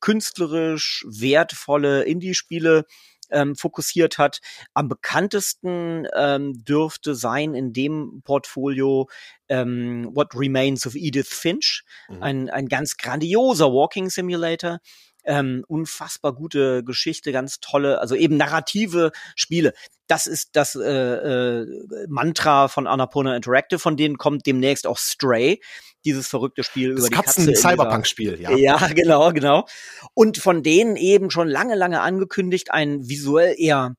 künstlerisch wertvolle Indie-Spiele fokussiert hat. Am bekanntesten dürfte sein in dem Portfolio What Remains of Edith Finch, ein ganz grandioser Walking Simulator. Unfassbar gute Geschichte, ganz tolle, also eben narrative Spiele. Das ist das Mantra von Annapurna Interactive, von denen kommt demnächst auch Stray, dieses verrückte Spiel über die Katze. Das Cyberpunk-Spiel, ja. Ja, genau. Und von denen eben schon lange angekündigt ein visuell eher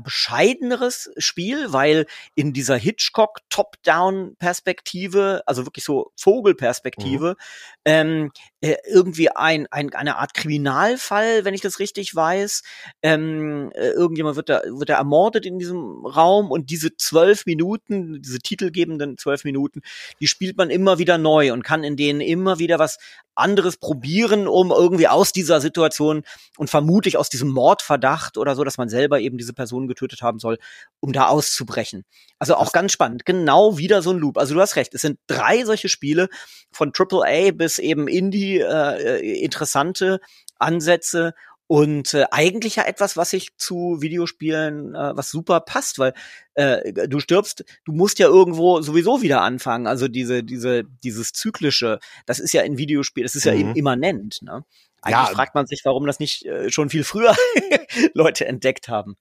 bescheideneres Spiel, weil in dieser Hitchcock-Top-Down-Perspektive, also wirklich so Vogelperspektive, irgendwie eine Art Kriminalfall, wenn ich das richtig weiß. Irgendjemand wird da ermordet in diesem Raum, und diese 12 Minuten, diese titelgebenden 12 Minuten, die spielt man immer wieder neu und kann in denen immer wieder was anderes probieren, um irgendwie aus dieser Situation und vermutlich aus diesem Mordverdacht oder so, dass man selber eben diese Person getötet haben soll, um da auszubrechen. Also auch ganz spannend. Genau wieder so ein Loop. Also du hast recht, es sind 3 solche Spiele, von AAA bis eben Indie, interessante Ansätze und eigentlich ja etwas, was sich zu Videospielen, was super passt, weil du stirbst, du musst ja irgendwo sowieso wieder anfangen. Also dieses Zyklische, das ist ja in Videospielen, das ist ja eben immanent, ne? Eigentlich fragt man sich, warum das nicht schon viel früher Leute entdeckt haben.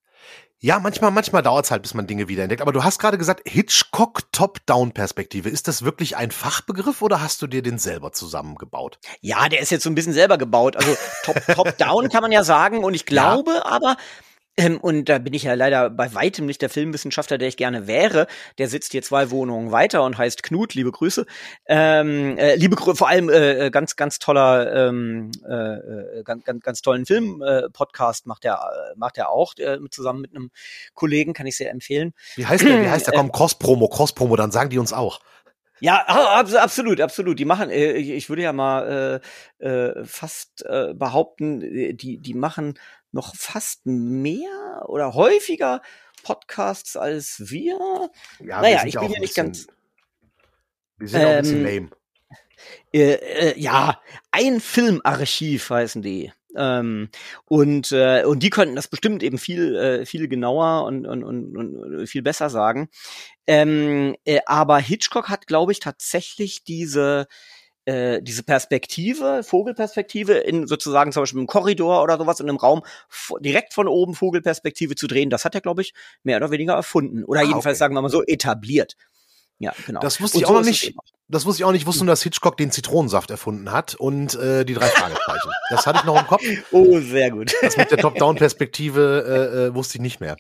Ja, manchmal dauert's halt, bis man Dinge wiederentdeckt. Aber du hast gerade gesagt, Hitchcock-Top-Down-Perspektive. Ist das wirklich ein Fachbegriff oder hast du dir den selber zusammengebaut? Ja, der ist jetzt so ein bisschen selber gebaut. Also Top-Down kann man ja sagen. Und ich glaube aber, und da bin ich ja leider bei weitem nicht der Filmwissenschaftler, der ich gerne wäre. Der sitzt hier 2 Wohnungen weiter und heißt Knut, liebe Grüße. Vor allem ganz toller, ganz tollen Film-Podcast macht er auch zusammen mit einem Kollegen, kann ich sehr empfehlen. Wie heißt der? Komm, Cross-Promo, dann sagen die uns auch. Ja, absolut. Die machen, ich würde ja mal fast behaupten, die machen noch fast mehr oder häufiger Podcasts als wir. Ja, naja, ich bin ja nicht ganz. Wir sind auch ein bisschen lame. Ein Filmarchiv heißen die. Und die könnten das bestimmt eben viel genauer und viel besser sagen. Aber Hitchcock hat, glaube ich, tatsächlich diese Perspektive, Vogelperspektive, in sozusagen zum Beispiel im Korridor oder sowas in einem Raum direkt von oben Vogelperspektive zu drehen. Das hat er, glaube ich, mehr oder weniger erfunden. Oder jedenfalls, sagen wir mal so, etabliert. Ja, genau. Das wusste ich auch nicht, wussten, dass Hitchcock den Zitronensaft erfunden hat und die 3 Fragezeichen. Das hatte ich noch im Kopf. Oh, sehr gut. Das mit der Top-Down-Perspektive wusste ich nicht mehr.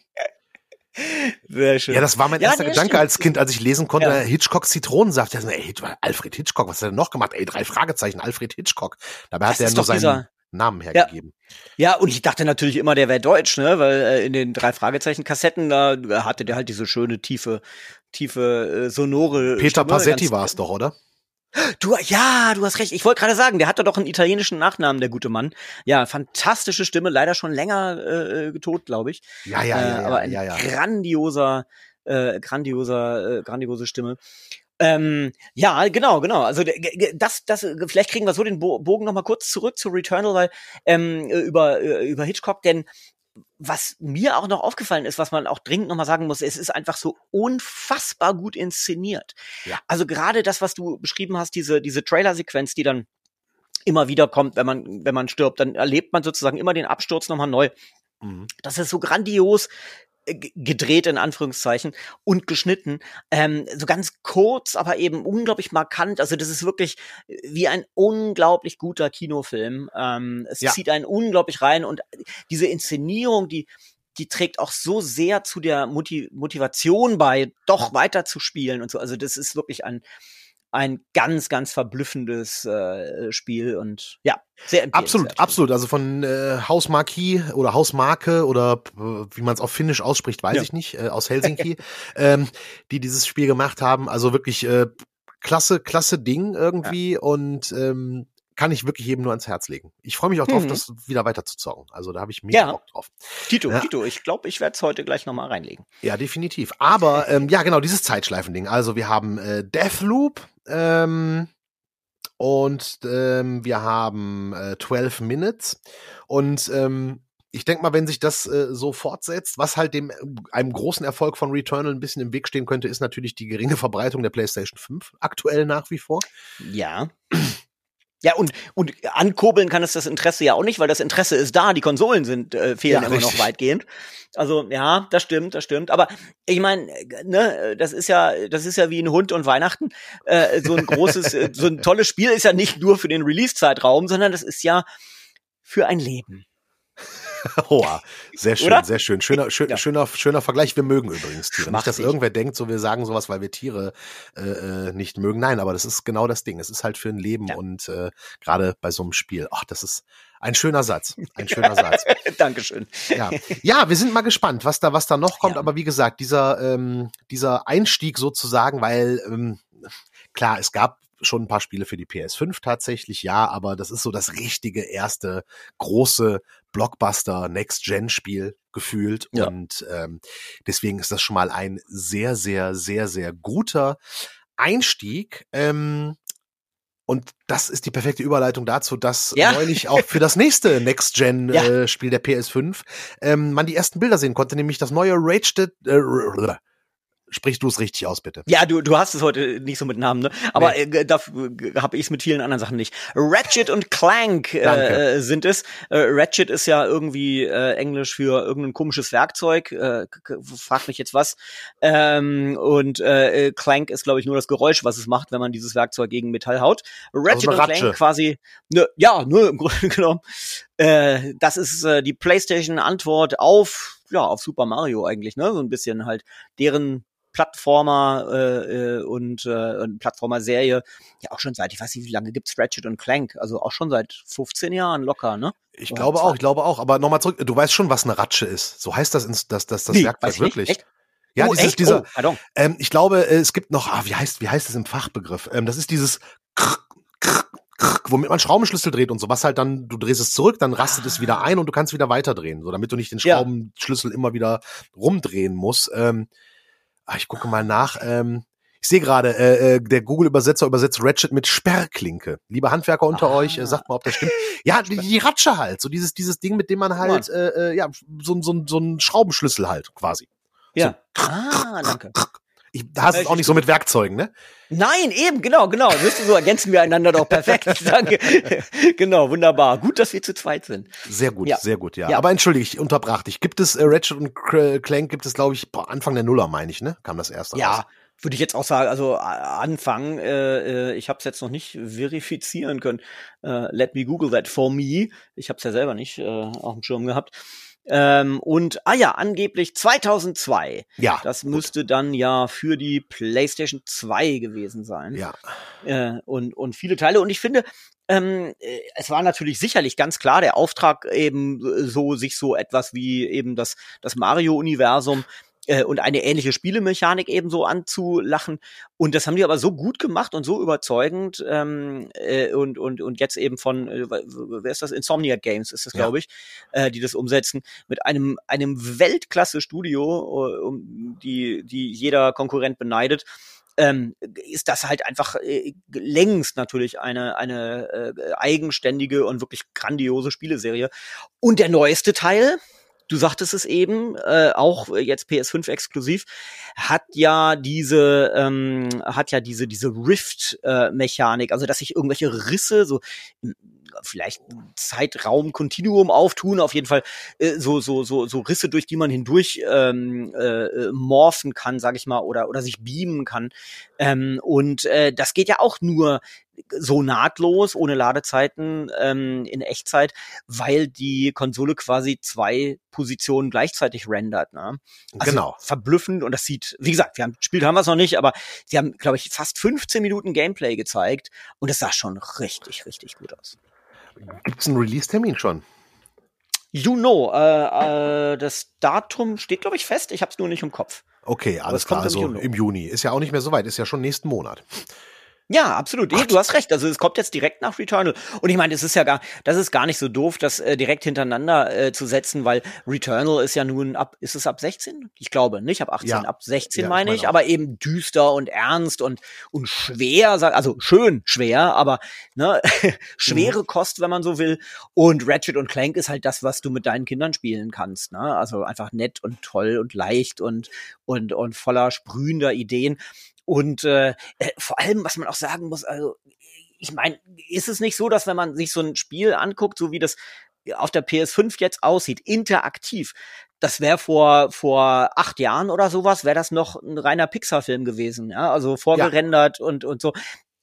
Sehr schön. Ja, das war mein erster Gedanke als Kind, als ich lesen konnte, Hitchcock Zitronensaft. Ja, Alfred Hitchcock, was hat er noch gemacht? 3 Fragezeichen, Alfred Hitchcock. Dabei hat er nur seinen Namen hergegeben. Ja, und ich dachte natürlich immer, der wäre deutsch, ne? Weil in den 3 Fragezeichen-Kassetten, da hatte der halt diese schöne, tiefe, sonore Peter Stimme. Passetti war es doch, oder? Du hast recht. Ich wollte gerade sagen, der hatte doch einen italienischen Nachnamen, der gute Mann. Ja, fantastische Stimme, leider schon länger tot, glaube ich. Aber grandiose Stimme. Genau. Also das vielleicht kriegen wir so den Bogen noch mal kurz zurück zu Returnal, weil über Hitchcock, denn was mir auch noch aufgefallen ist, was man auch dringend nochmal sagen muss, es ist einfach so unfassbar gut inszeniert. Ja. Also gerade das, was du beschrieben hast, diese Trailer-Sequenz, die dann immer wieder kommt, wenn man stirbt, dann erlebt man sozusagen immer den Absturz nochmal neu. Mhm. Das ist so grandios gedreht, in Anführungszeichen, und geschnitten. So ganz kurz, aber eben unglaublich markant. Also das ist wirklich wie ein unglaublich guter Kinofilm. Es zieht einen unglaublich rein. Und diese Inszenierung, die trägt auch so sehr zu der Motivation bei, doch weiter zu spielen und so. Also das ist wirklich ein ganz, ganz verblüffendes Spiel und ja, sehr empfehlenswert. Absolut. Also von Housemarque oder Housemarque oder wie man es auf Finnisch ausspricht, weiß ich nicht, aus Helsinki, die dieses Spiel gemacht haben. Also wirklich klasse Ding irgendwie und kann ich wirklich jedem nur ans Herz legen. Ich freue mich auch drauf, das wieder weiter zu zocken. Also da habe ich mega Bock drauf. Tito, ich glaube, ich werde es heute gleich nochmal reinlegen. Ja, definitiv. Aber genau, dieses Zeitschleifending. Also wir haben Deathloop und wir haben 12 Minutes und ich denke mal, wenn sich das so fortsetzt, was halt einem großen Erfolg von Returnal ein bisschen im Weg stehen könnte, ist natürlich die geringe Verbreitung der PlayStation 5, aktuell nach wie vor. Ja. Ja, und ankurbeln kann es das Interesse ja auch nicht, weil das Interesse ist da, die Konsolen sind fehlen ja, immer richtig. Noch weitgehend. Also, ja, das stimmt. Aber ich meine, ne, das ist ja wie ein Hund und Weihnachten. So ein großes, so ein tolles Spiel ist ja nicht nur für den Release-Zeitraum, sondern das ist ja für ein Leben. Hoa, sehr schön, oder? Sehr schön. Schöner Vergleich. Wir mögen übrigens Tiere. Nicht, dass irgendwer denkt, so wir sagen sowas, weil wir Tiere nicht mögen. Nein, aber das ist genau das Ding. Es ist halt für ein Leben und gerade bei so einem Spiel. Ach, das ist ein schöner Satz. Ein schöner Satz. Dankeschön. Ja, wir sind mal gespannt, was da noch kommt. Ja. Aber wie gesagt, dieser Einstieg sozusagen, weil klar, es gab schon ein paar Spiele für die PS5 tatsächlich, ja, aber das ist so das richtige erste große Blockbuster Next-Gen-Spiel gefühlt und deswegen ist das schon mal ein sehr, sehr, sehr, sehr guter Einstieg. Und das ist die perfekte Überleitung dazu, dass neulich auch für das nächste Next-Gen-Spiel der PS5 man die ersten Bilder sehen konnte, nämlich das neue Sprich du es richtig aus, bitte. Ja, du hast es heute nicht so mit Namen, ne? Aber da habe ich es mit vielen anderen Sachen nicht. Ratchet und Clank sind es. Ratchet ist ja irgendwie Englisch für irgendein komisches Werkzeug. Frag mich jetzt was. Und Clank ist, glaube ich, nur das Geräusch, was es macht, wenn man dieses Werkzeug gegen Metall haut. Ratchet und Clank quasi, im Grunde genommen. Das ist die PlayStation-Antwort auf Super Mario eigentlich, ne? So ein bisschen halt deren Plattformer und Plattformer-Serie, ja auch schon seit, ich weiß nicht, wie lange gibt's Ratchet und Clank, also auch schon seit 15 Jahren locker, ne? Ich glaube auch, aber nochmal zurück, du weißt schon, was eine Ratsche ist, so heißt das Werkzeug wirklich. Echt? Ja, ich glaube, es gibt noch, wie heißt das im Fachbegriff, das ist dieses womit man Schraubenschlüssel dreht und so, was halt dann, du drehst es zurück, dann rastet es wieder ein und du kannst wieder weiterdrehen, so damit du nicht den Schraubenschlüssel immer wieder rumdrehen musst. Ich gucke mal nach. Ich sehe gerade, der Google-Übersetzer übersetzt Ratchet mit Sperrklinke. Liebe Handwerker unter euch, sagt mal, ob das stimmt. Ja, die Ratsche halt, so dieses Ding, mit dem man halt so einen Schraubenschlüssel halt quasi. Ja. So. Danke. Da hast du es auch nicht so mit Werkzeugen, ne? Nein, eben, genau. So ergänzen wir einander doch perfekt. Danke. Genau, wunderbar. Gut, dass wir zu zweit sind. Sehr gut, ja. Aber entschuldige, ich unterbrach dich. Gibt es Ratchet und Clank, glaube ich, Anfang der Nuller, meine ich, ne? Kam das erst raus. Ja, würde ich jetzt auch sagen, also Anfang, ich habe es jetzt noch nicht verifizieren können. Let me Google that for me. Ich habe es ja selber nicht auf dem Schirm gehabt. Angeblich 2002. Ja. Das müsste dann ja für die PlayStation 2 gewesen sein. Ja. Und viele Teile. Und ich finde, es war natürlich sicherlich ganz klar der Auftrag eben so, sich so etwas wie eben das Mario-Universum und eine ähnliche Spielemechanik eben so anzulachen. Und das haben die aber so gut gemacht und so überzeugend. Und jetzt eben von, wer ist das? Insomniac Games ist das, glaube ich, die das umsetzen. Mit einem Weltklasse-Studio, die jeder Konkurrent beneidet. Ist das halt einfach längst natürlich eine eigenständige und wirklich grandiose Spieleserie. Und der neueste Teil, du sagtest es eben, auch jetzt PS5 exklusiv, hat ja diese Rift-Mechanik, also dass sich irgendwelche Risse, so vielleicht Zeitraum-Kontinuum auftun, auf jeden Fall so Risse, durch die man hindurch morphen kann, sag ich mal, oder sich beamen kann. Das geht ja auch nur so nahtlos, ohne Ladezeiten, in Echtzeit, weil die Konsole quasi zwei Positionen gleichzeitig rendert, ne? Also genau. Verblüffend, und das sieht, wie gesagt, haben wir es noch nicht, aber sie haben, glaube ich, fast 15 Minuten Gameplay gezeigt und das sah schon richtig, richtig gut aus. Gibt's einen Release-Termin schon? Das Datum steht, glaube ich, fest, ich habe es nur nicht im Kopf. Okay, alles klar, also im Juni. Ist ja auch nicht mehr so weit, ist ja schon nächsten Monat. Ja, absolut. Ach, du hast recht. Also es kommt jetzt direkt nach Returnal. Und ich meine, es ist ja gar nicht so doof, das direkt hintereinander zu setzen, weil Returnal ist ja nun ab 16? Ich glaube nicht, ab 18, ja. Ab 16 ja, meine ich, auch. Aber eben düster und ernst und schwer, also schön schwer, aber ne, schwere Kost, wenn man so will. Und Ratchet und Clank ist halt das, was du mit deinen Kindern spielen kannst, ne? Also einfach nett und toll und leicht und voller sprühender Ideen. Und vor allem, was man auch sagen muss, also ich meine, ist es nicht so, dass wenn man sich so ein Spiel anguckt, so wie das auf der PS5 jetzt aussieht, interaktiv, das wäre vor 8 Jahren oder sowas, wäre das noch ein reiner Pixar-Film gewesen, ja, also vorgerendert und so.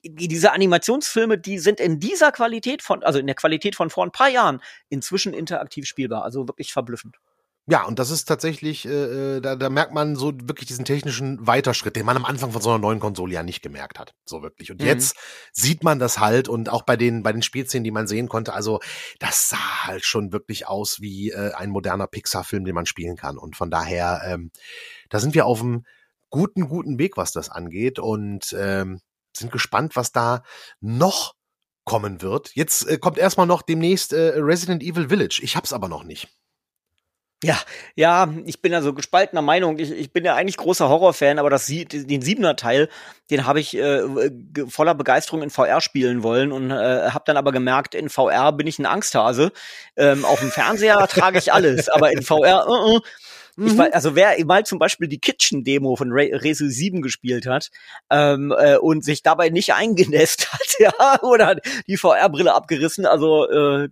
Diese Animationsfilme, die sind in dieser Qualität in der Qualität von vor ein paar Jahren inzwischen interaktiv spielbar, also wirklich verblüffend. Ja, und das ist tatsächlich, da merkt man so wirklich diesen technischen Weiterschritt, den man am Anfang von so einer neuen Konsole ja nicht gemerkt hat, so wirklich. Und jetzt sieht man das halt, und auch bei den Spielszenen, die man sehen konnte, also das sah halt schon wirklich aus wie ein moderner Pixar-Film, den man spielen kann. Und von daher, da sind wir auf einem guten Weg, was das angeht, und sind gespannt, was da noch kommen wird. Jetzt kommt erstmal noch demnächst Resident Evil Village. Ich hab's aber noch nicht. Ja, ich bin da so gespaltener Meinung. Ich bin ja eigentlich großer Horrorfan, aber den 7er-Teil, den habe ich voller Begeisterung in VR spielen wollen und habe dann aber gemerkt, in VR bin ich ein Angsthase. Auf dem Fernseher trage ich alles, aber in VR, wer mal zum Beispiel die Kitchen-Demo von Resi 7 gespielt hat und sich dabei nicht eingenässt hat, ja, oder die VR-Brille abgerissen, also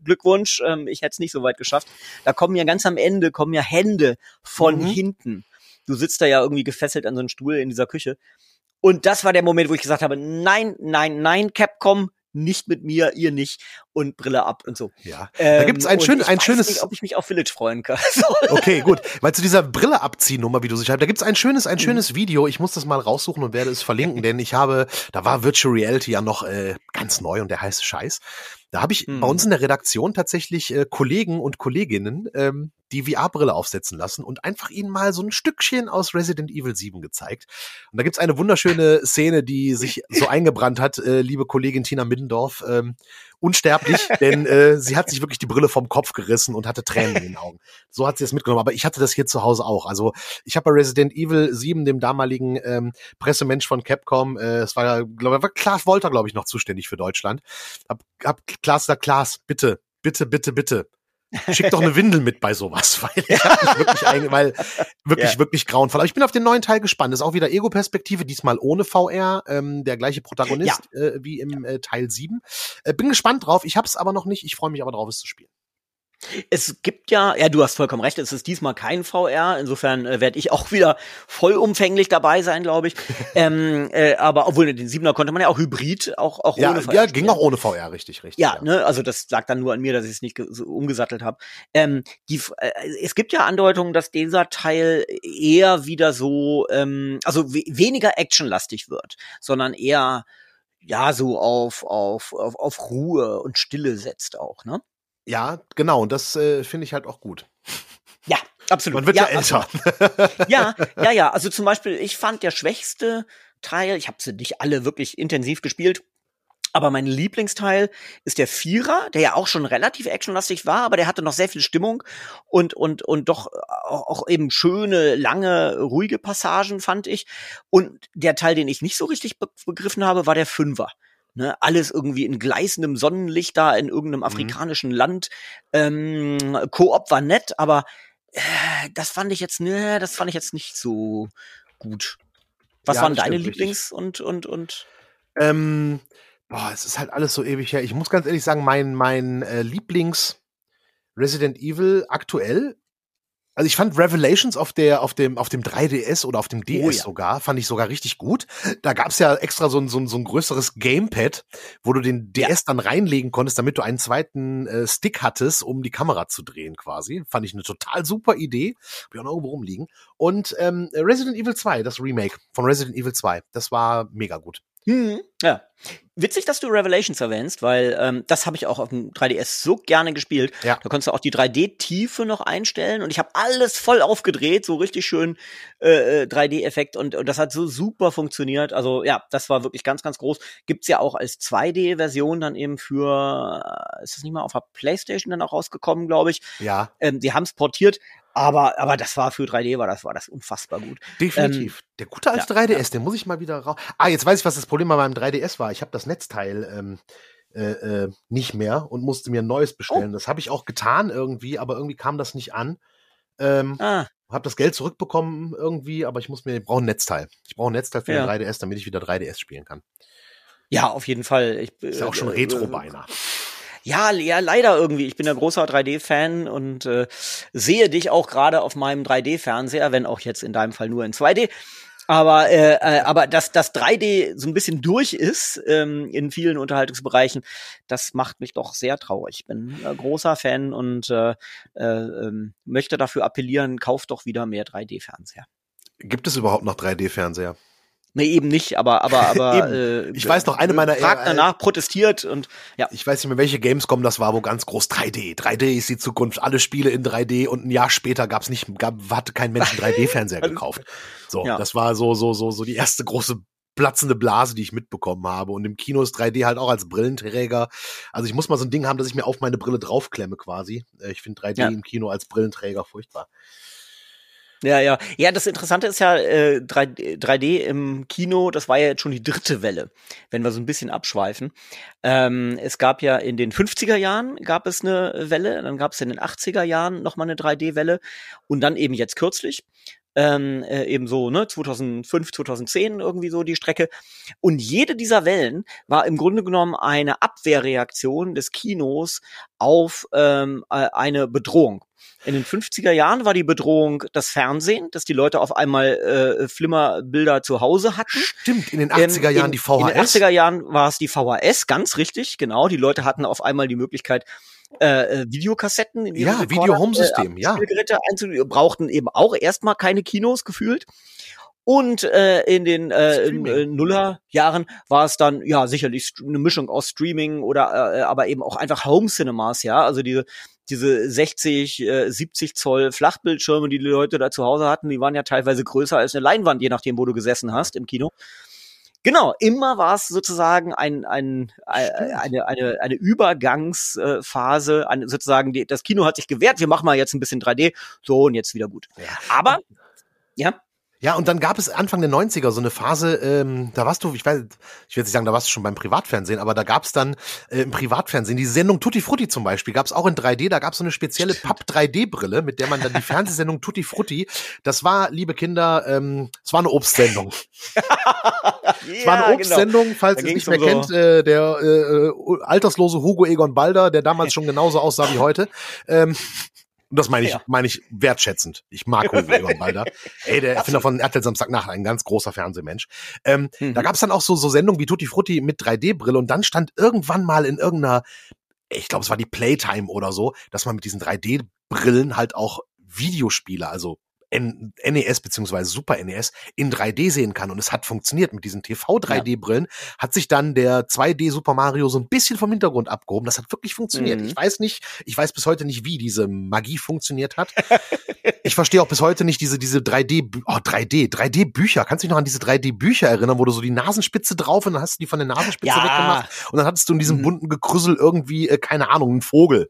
Glückwunsch, ich hätte es nicht so weit geschafft. Da kommen ja ganz am Ende, Hände von hinten. Du sitzt da ja irgendwie gefesselt an so einem Stuhl in dieser Küche. Und das war der Moment, wo ich gesagt habe, nein, Capcom, nicht mit mir, ihr nicht, und Brille ab und so. Ja, da gibt's ein schönes. Ich weiß nicht, ob ich mich auf Village freuen kann. Okay, gut. Weil zu dieser Brille abziehen Nummer, wie du sie schreibst, da gibt's ein schönes Video. Ich muss das mal raussuchen und werde es verlinken, denn da war Virtual Reality ja noch ganz neu und der heiße Scheiß. Da habe ich bei uns in der Redaktion tatsächlich Kollegen und Kolleginnen, die VR-Brille aufsetzen lassen und einfach ihnen mal so ein Stückchen aus Resident Evil 7 gezeigt. Und da gibt's eine wunderschöne Szene, die sich so eingebrannt hat, liebe Kollegin Tina Middendorf, unsterblich, denn sie hat sich wirklich die Brille vom Kopf gerissen und hatte Tränen in den Augen. So hat sie es mitgenommen, aber ich hatte das hier zu Hause auch. Also ich habe bei Resident Evil 7, dem damaligen Pressemensch von Capcom, es war Klaas Wolter, glaube ich, noch zuständig für Deutschland, hab Klaas, bitte, schick doch eine Windel mit bei sowas, weil wirklich grauenvoll. Aber ich bin auf den neuen Teil gespannt. Das ist auch wieder Ego-Perspektive, diesmal ohne VR, der gleiche Protagonist wie im Teil 7. Bin gespannt drauf, ich hab's aber noch nicht, ich freue mich aber drauf, es zu spielen. Es gibt ja, du hast vollkommen recht, es ist diesmal kein VR, insofern werde ich auch wieder vollumfänglich dabei sein, glaube ich. Aber obwohl den 7er konnte man ja auch hybrid, auch ohne VR. Ja, ging auch ohne VR, richtig. Ja. Ne, also das lag dann nur an mir, dass ich es nicht so umgesattelt habe. Es gibt ja Andeutungen, dass dieser Teil eher wieder so, also weniger actionlastig wird, sondern eher ja so auf Ruhe und Stille setzt auch, ne? Ja, genau. Und das finde ich halt auch gut. Ja, absolut. Man wird ja älter. Ja. Also zum Beispiel, ich fand der schwächste Teil, ich habe sie nicht alle wirklich intensiv gespielt, aber mein Lieblingsteil ist der 4er, der ja auch schon relativ actionlastig war, aber der hatte noch sehr viel Stimmung und doch auch eben schöne, lange, ruhige Passagen, fand ich. Und der Teil, den ich nicht so richtig begriffen habe, war der 5er. Ne, alles irgendwie in gleißendem Sonnenlicht da in irgendeinem afrikanischen Land. Koop war nett, aber das fand ich jetzt nicht so gut. Was waren deine Lieblings- und? Es ist halt alles so ewig her. Ich muss ganz ehrlich sagen, mein Lieblings-Resident Evil aktuell. Also ich fand Revelations auf dem 3DS oder auf dem DS fand ich sogar richtig gut. Da gab's ja extra so ein größeres Gamepad, wo du den DS dann reinlegen konntest, damit du einen zweiten Stick hattest, um die Kamera zu drehen quasi. Fand ich eine total super Idee. Hab ich auch noch irgendwo rumliegen. Und Resident Evil 2, das Remake von Resident Evil 2, das war mega gut. Hm, ja. Witzig, dass du Revelations erwähnst, weil das habe ich auch auf dem 3DS so gerne gespielt. Ja. Da konntest du auch die 3D-Tiefe noch einstellen und ich habe alles voll aufgedreht, so richtig schön 3D-Effekt und das hat so super funktioniert. Also ja, das war wirklich ganz, ganz groß. Gibt's ja auch als 2D-Version dann eben für, ist das nicht mal auf der PlayStation dann auch rausgekommen, glaube ich. Ja. Die haben's portiert. Aber das war für 3D, war das unfassbar gut. Definitiv. Der gute als 3DS, ja. Den muss ich mal wieder raus. Ah, jetzt weiß ich, was das Problem bei meinem 3DS war. Ich habe das Netzteil nicht mehr und musste mir ein neues bestellen. Oh. Das habe ich auch getan irgendwie, aber irgendwie kam das nicht an. Habe das Geld zurückbekommen irgendwie, aber ich brauche ein Netzteil. Ich brauche ein Netzteil für den 3DS, damit ich wieder 3DS spielen kann. Ja, auf jeden Fall. Ist ja auch schon Retro beinahe. Ja, leider irgendwie. Ich bin ein großer 3D-Fan und sehe dich auch gerade auf meinem 3D-Fernseher, wenn auch jetzt in deinem Fall nur in 2D. Aber dass das 3D so ein bisschen durch ist in vielen Unterhaltungsbereichen, das macht mich doch sehr traurig. Ich bin großer Fan und möchte dafür appellieren, kauft doch wieder mehr 3D-Fernseher. Gibt es überhaupt noch 3D-Fernseher? Nee, eben nicht, aber ich weiß noch, eine meiner fragt danach, protestiert und ja. Ich weiß nicht mehr, welche Gamescom das war, wo ganz groß 3D. 3D ist die Zukunft, alle Spiele in 3D und ein Jahr später hatte kein Mensch einen 3D-Fernseher gekauft. So, ja. Das war so die erste große platzende Blase, die ich mitbekommen habe. Und im Kino ist 3D halt auch als Brillenträger. Also ich muss mal so ein Ding haben, dass ich mir auf meine Brille draufklemme quasi. Ich finde 3D im Kino als Brillenträger furchtbar. Ja. Ja, das Interessante ist ja, 3D im Kino, das war ja jetzt schon die dritte Welle, wenn wir so ein bisschen abschweifen. Es gab ja in den 50er Jahren gab es eine Welle, dann gab es in den 80er Jahren nochmal eine 3D-Welle und dann eben jetzt kürzlich, eben so, ne, 2005, 2010 irgendwie so die Strecke. Und jede dieser Wellen war im Grunde genommen eine Abwehrreaktion des Kinos auf eine Bedrohung. In den 50er Jahren war die Bedrohung das Fernsehen, dass die Leute auf einmal Flimmerbilder zu Hause hatten. Stimmt, in den 80er Jahren die VHS. In den 80er Jahren war es die VHS, ganz richtig, genau. Die Leute hatten auf einmal die Möglichkeit, Videokassetten in ihre Video-Home-System, Spielgeräte brauchten eben auch erstmal keine Kinos gefühlt. Und in den Nullerjahren war es dann ja sicherlich eine Mischung aus Streaming oder aber eben auch einfach Home-Cinemas, ja, also diese 60, 70 Zoll Flachbildschirme, die Leute da zu Hause hatten, die waren ja teilweise größer als eine Leinwand, je nachdem, wo du gesessen hast im Kino. Genau, immer war es sozusagen eine Übergangsphase, sozusagen das Kino hat sich gewehrt, wir machen mal jetzt ein bisschen 3D, so und jetzt wieder gut. Ja. Aber, ja. Ja, und dann gab es Anfang der 90er so eine Phase, da warst du, ich will nicht sagen, da warst du schon beim Privatfernsehen, aber da gab es dann im Privatfernsehen diese Sendung Tutti Frutti zum Beispiel, gab es auch in 3D, da gab es so eine spezielle Papp-3D-Brille, mit der man dann die Fernsehsendung Tutti Frutti, das war, liebe Kinder, es war eine Obstsendung. Es war eine Obstsendung, genau. Falls ihr es nicht mehr kennt, der alterslose Hugo Egon Balder, der damals schon genauso aussah wie heute, und das meine ich wertschätzend. Ich mag Hugo Egon Balder. Ey, der Erfinder von RTL Samstag Nacht, ein ganz großer Fernsehmensch. Da gab es dann auch so Sendungen wie Tutti Frutti mit 3D-Brille und dann stand irgendwann mal in irgendeiner, ich glaube, es war die Playtime oder so, dass man mit diesen 3D-Brillen halt auch Videospiele, also NES bzw. Super NES in 3D sehen kann. Und es hat funktioniert. Mit diesen TV-3D-Brillen hat sich dann der 2D-Super Mario so ein bisschen vom Hintergrund abgehoben. Das hat wirklich funktioniert. Ich weiß bis heute nicht, wie diese Magie funktioniert hat. Ich verstehe auch bis heute nicht diese 3D-Bücher. Kannst du dich noch an diese 3D-Bücher erinnern, wo du so die Nasenspitze drauf und dann hast du die von der Nasenspitze weggemacht und dann hattest du in diesem bunten Gekrüssel irgendwie, keine Ahnung, einen Vogel.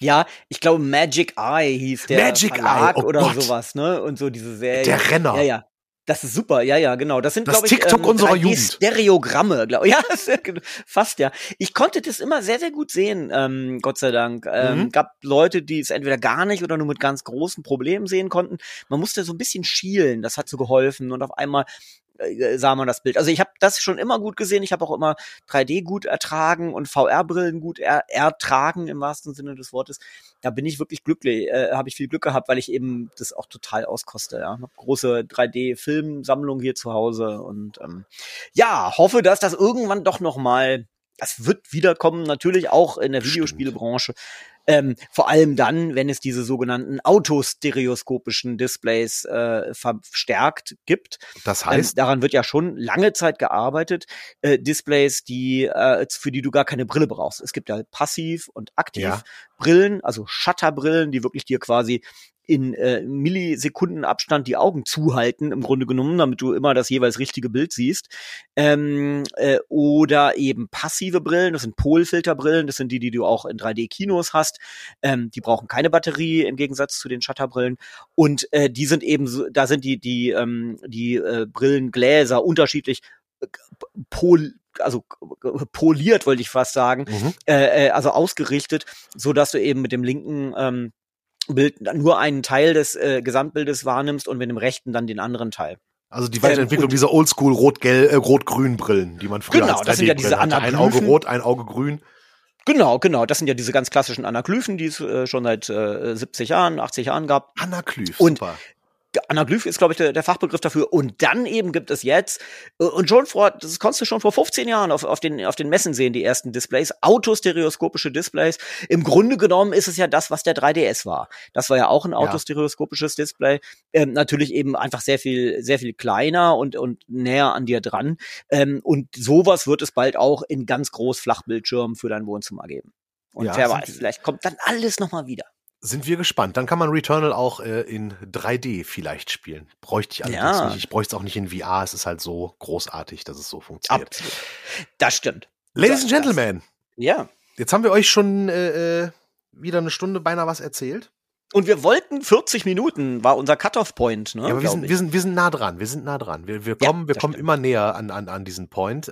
Ja, ich glaube Magic Eye hieß der Magic Verlag Eye, oh oder Gott. Sowas, ne? Und so diese Serie. Der Renner. Ja. Das ist super, ja, genau. Das sind, glaube ich, TikTok unserer Jugend. Stereogramme, glaube ich. Ja, fast, ja. Ich konnte das immer sehr, sehr gut sehen, Gott sei Dank. Gab Leute, die es entweder gar nicht oder nur mit ganz großen Problemen sehen konnten. Man musste so ein bisschen schielen, das hat so geholfen und auf einmal sah man das Bild. Also ich habe das schon immer gut gesehen. Ich habe auch immer 3D gut ertragen und VR-Brillen gut ertragen im wahrsten Sinne des Wortes. Da bin ich wirklich glücklich. Habe ich viel Glück gehabt, weil ich eben das auch total auskoste. Ja. Ich habe große 3D-Filmsammlung hier zu Hause und hoffe, dass das irgendwann doch noch mal. Das wird wiederkommen, natürlich auch in der Videospielebranche. Vor allem dann, wenn es diese sogenannten autostereoskopischen Displays verstärkt gibt. Das heißt? Daran wird ja schon lange Zeit gearbeitet. Displays, die für die du gar keine Brille brauchst. Es gibt ja passiv und aktiv Brillen, also Shutterbrillen, die wirklich dir quasi in Millisekundenabstand die Augen zuhalten, im Grunde genommen, damit du immer das jeweils richtige Bild siehst. Oder eben passive Brillen, das sind Polfilterbrillen, das sind die, die du auch in 3D-Kinos hast. Die brauchen keine Batterie im Gegensatz zu den Shutterbrillen. Und die sind eben so, da sind die Brillengläser unterschiedlich poliert, wollte ich fast sagen, also ausgerichtet, so dass du eben mit dem linken Bild nur einen Teil des Gesamtbildes wahrnimmst und mit dem rechten dann den anderen Teil. Also die Weiterentwicklung dieser Oldschool rot-grün Brillen, die man früher als 3D-Brillen das sind ja diese hatte. Ein Auge rot, ein Auge grün. Genau. Das sind ja diese ganz klassischen Anaglyphen, die es schon seit 70 Jahren, 80 Jahren gab. Anaglyph, super. Anaglyph ist, glaube ich, der Fachbegriff dafür. Und dann eben gibt es jetzt, und schon das konntest du schon vor 15 Jahren auf den Messen sehen, die ersten Displays, autostereoskopische Displays. Im Grunde genommen ist es ja das, was der 3DS war. Das war ja auch ein autostereoskopisches Display. Natürlich eben einfach sehr viel kleiner und näher an dir dran. Und sowas wird es bald auch in ganz groß Flachbildschirmen für dein Wohnzimmer geben. Und wer weiß, vielleicht kommt dann alles nochmal wieder. Sind wir gespannt. Dann kann man Returnal auch in 3D vielleicht spielen. Bräuchte ich allerdings nicht. Ich bräuchte es auch nicht in VR. Es ist halt so großartig, dass es so funktioniert. Absolut. Das stimmt. Ladies and Gentlemen. Ja. Jetzt haben wir euch schon wieder eine Stunde beinahe was erzählt. Und wir wollten 40 Minuten, war unser Cut-off-Point, ne? Ja, aber wir sind nah dran. Wir kommen immer näher an diesen Point.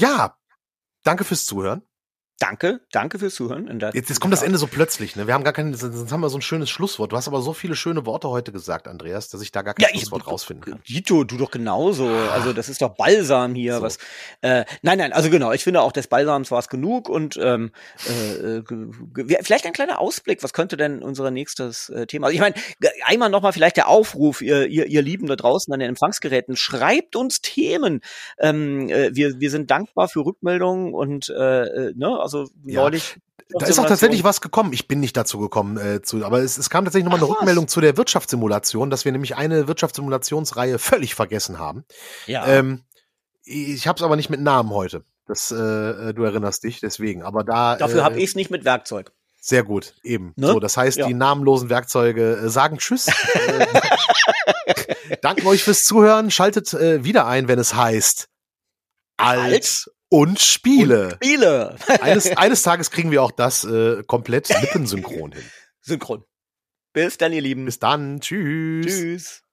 Danke fürs Zuhören. Danke fürs Zuhören. Jetzt kommt das Ende so plötzlich, ne? Wir haben gar keinen, sonst haben wir so ein schönes Schlusswort. Du hast aber so viele schöne Worte heute gesagt, Andreas, dass ich da gar kein Schlusswort rausfinden kann. Dito, du doch genauso. Also, das ist doch Balsam hier. So. Also genau, ich finde auch, des Balsams war es genug und vielleicht ein kleiner Ausblick. Was könnte denn unser nächstes Thema? Also ich meine, einmal nochmal vielleicht der Aufruf, ihr Lieben da draußen an den Empfangsgeräten, schreibt uns Themen. Wir sind dankbar für Rückmeldungen und Also neulich. Da ist auch tatsächlich was gekommen. Ich bin nicht dazu gekommen, aber es kam tatsächlich nochmal eine Rückmeldung zu der Wirtschaftssimulation, dass wir nämlich eine Wirtschaftssimulationsreihe völlig vergessen haben. Ja. Ich hab's aber nicht mit Namen heute. Das, du erinnerst dich, deswegen. Aber dafür habe ich es nicht mit Werkzeug. Sehr gut, eben. Ne? So, das heißt, die namenlosen Werkzeuge sagen Tschüss. Danken euch fürs Zuhören. Schaltet wieder ein, wenn es heißt Alt. Und Spiele. Eines Tages kriegen wir auch das komplett lippensynchron hin. Synchron. Bis dann, ihr Lieben. Bis dann. Tschüss.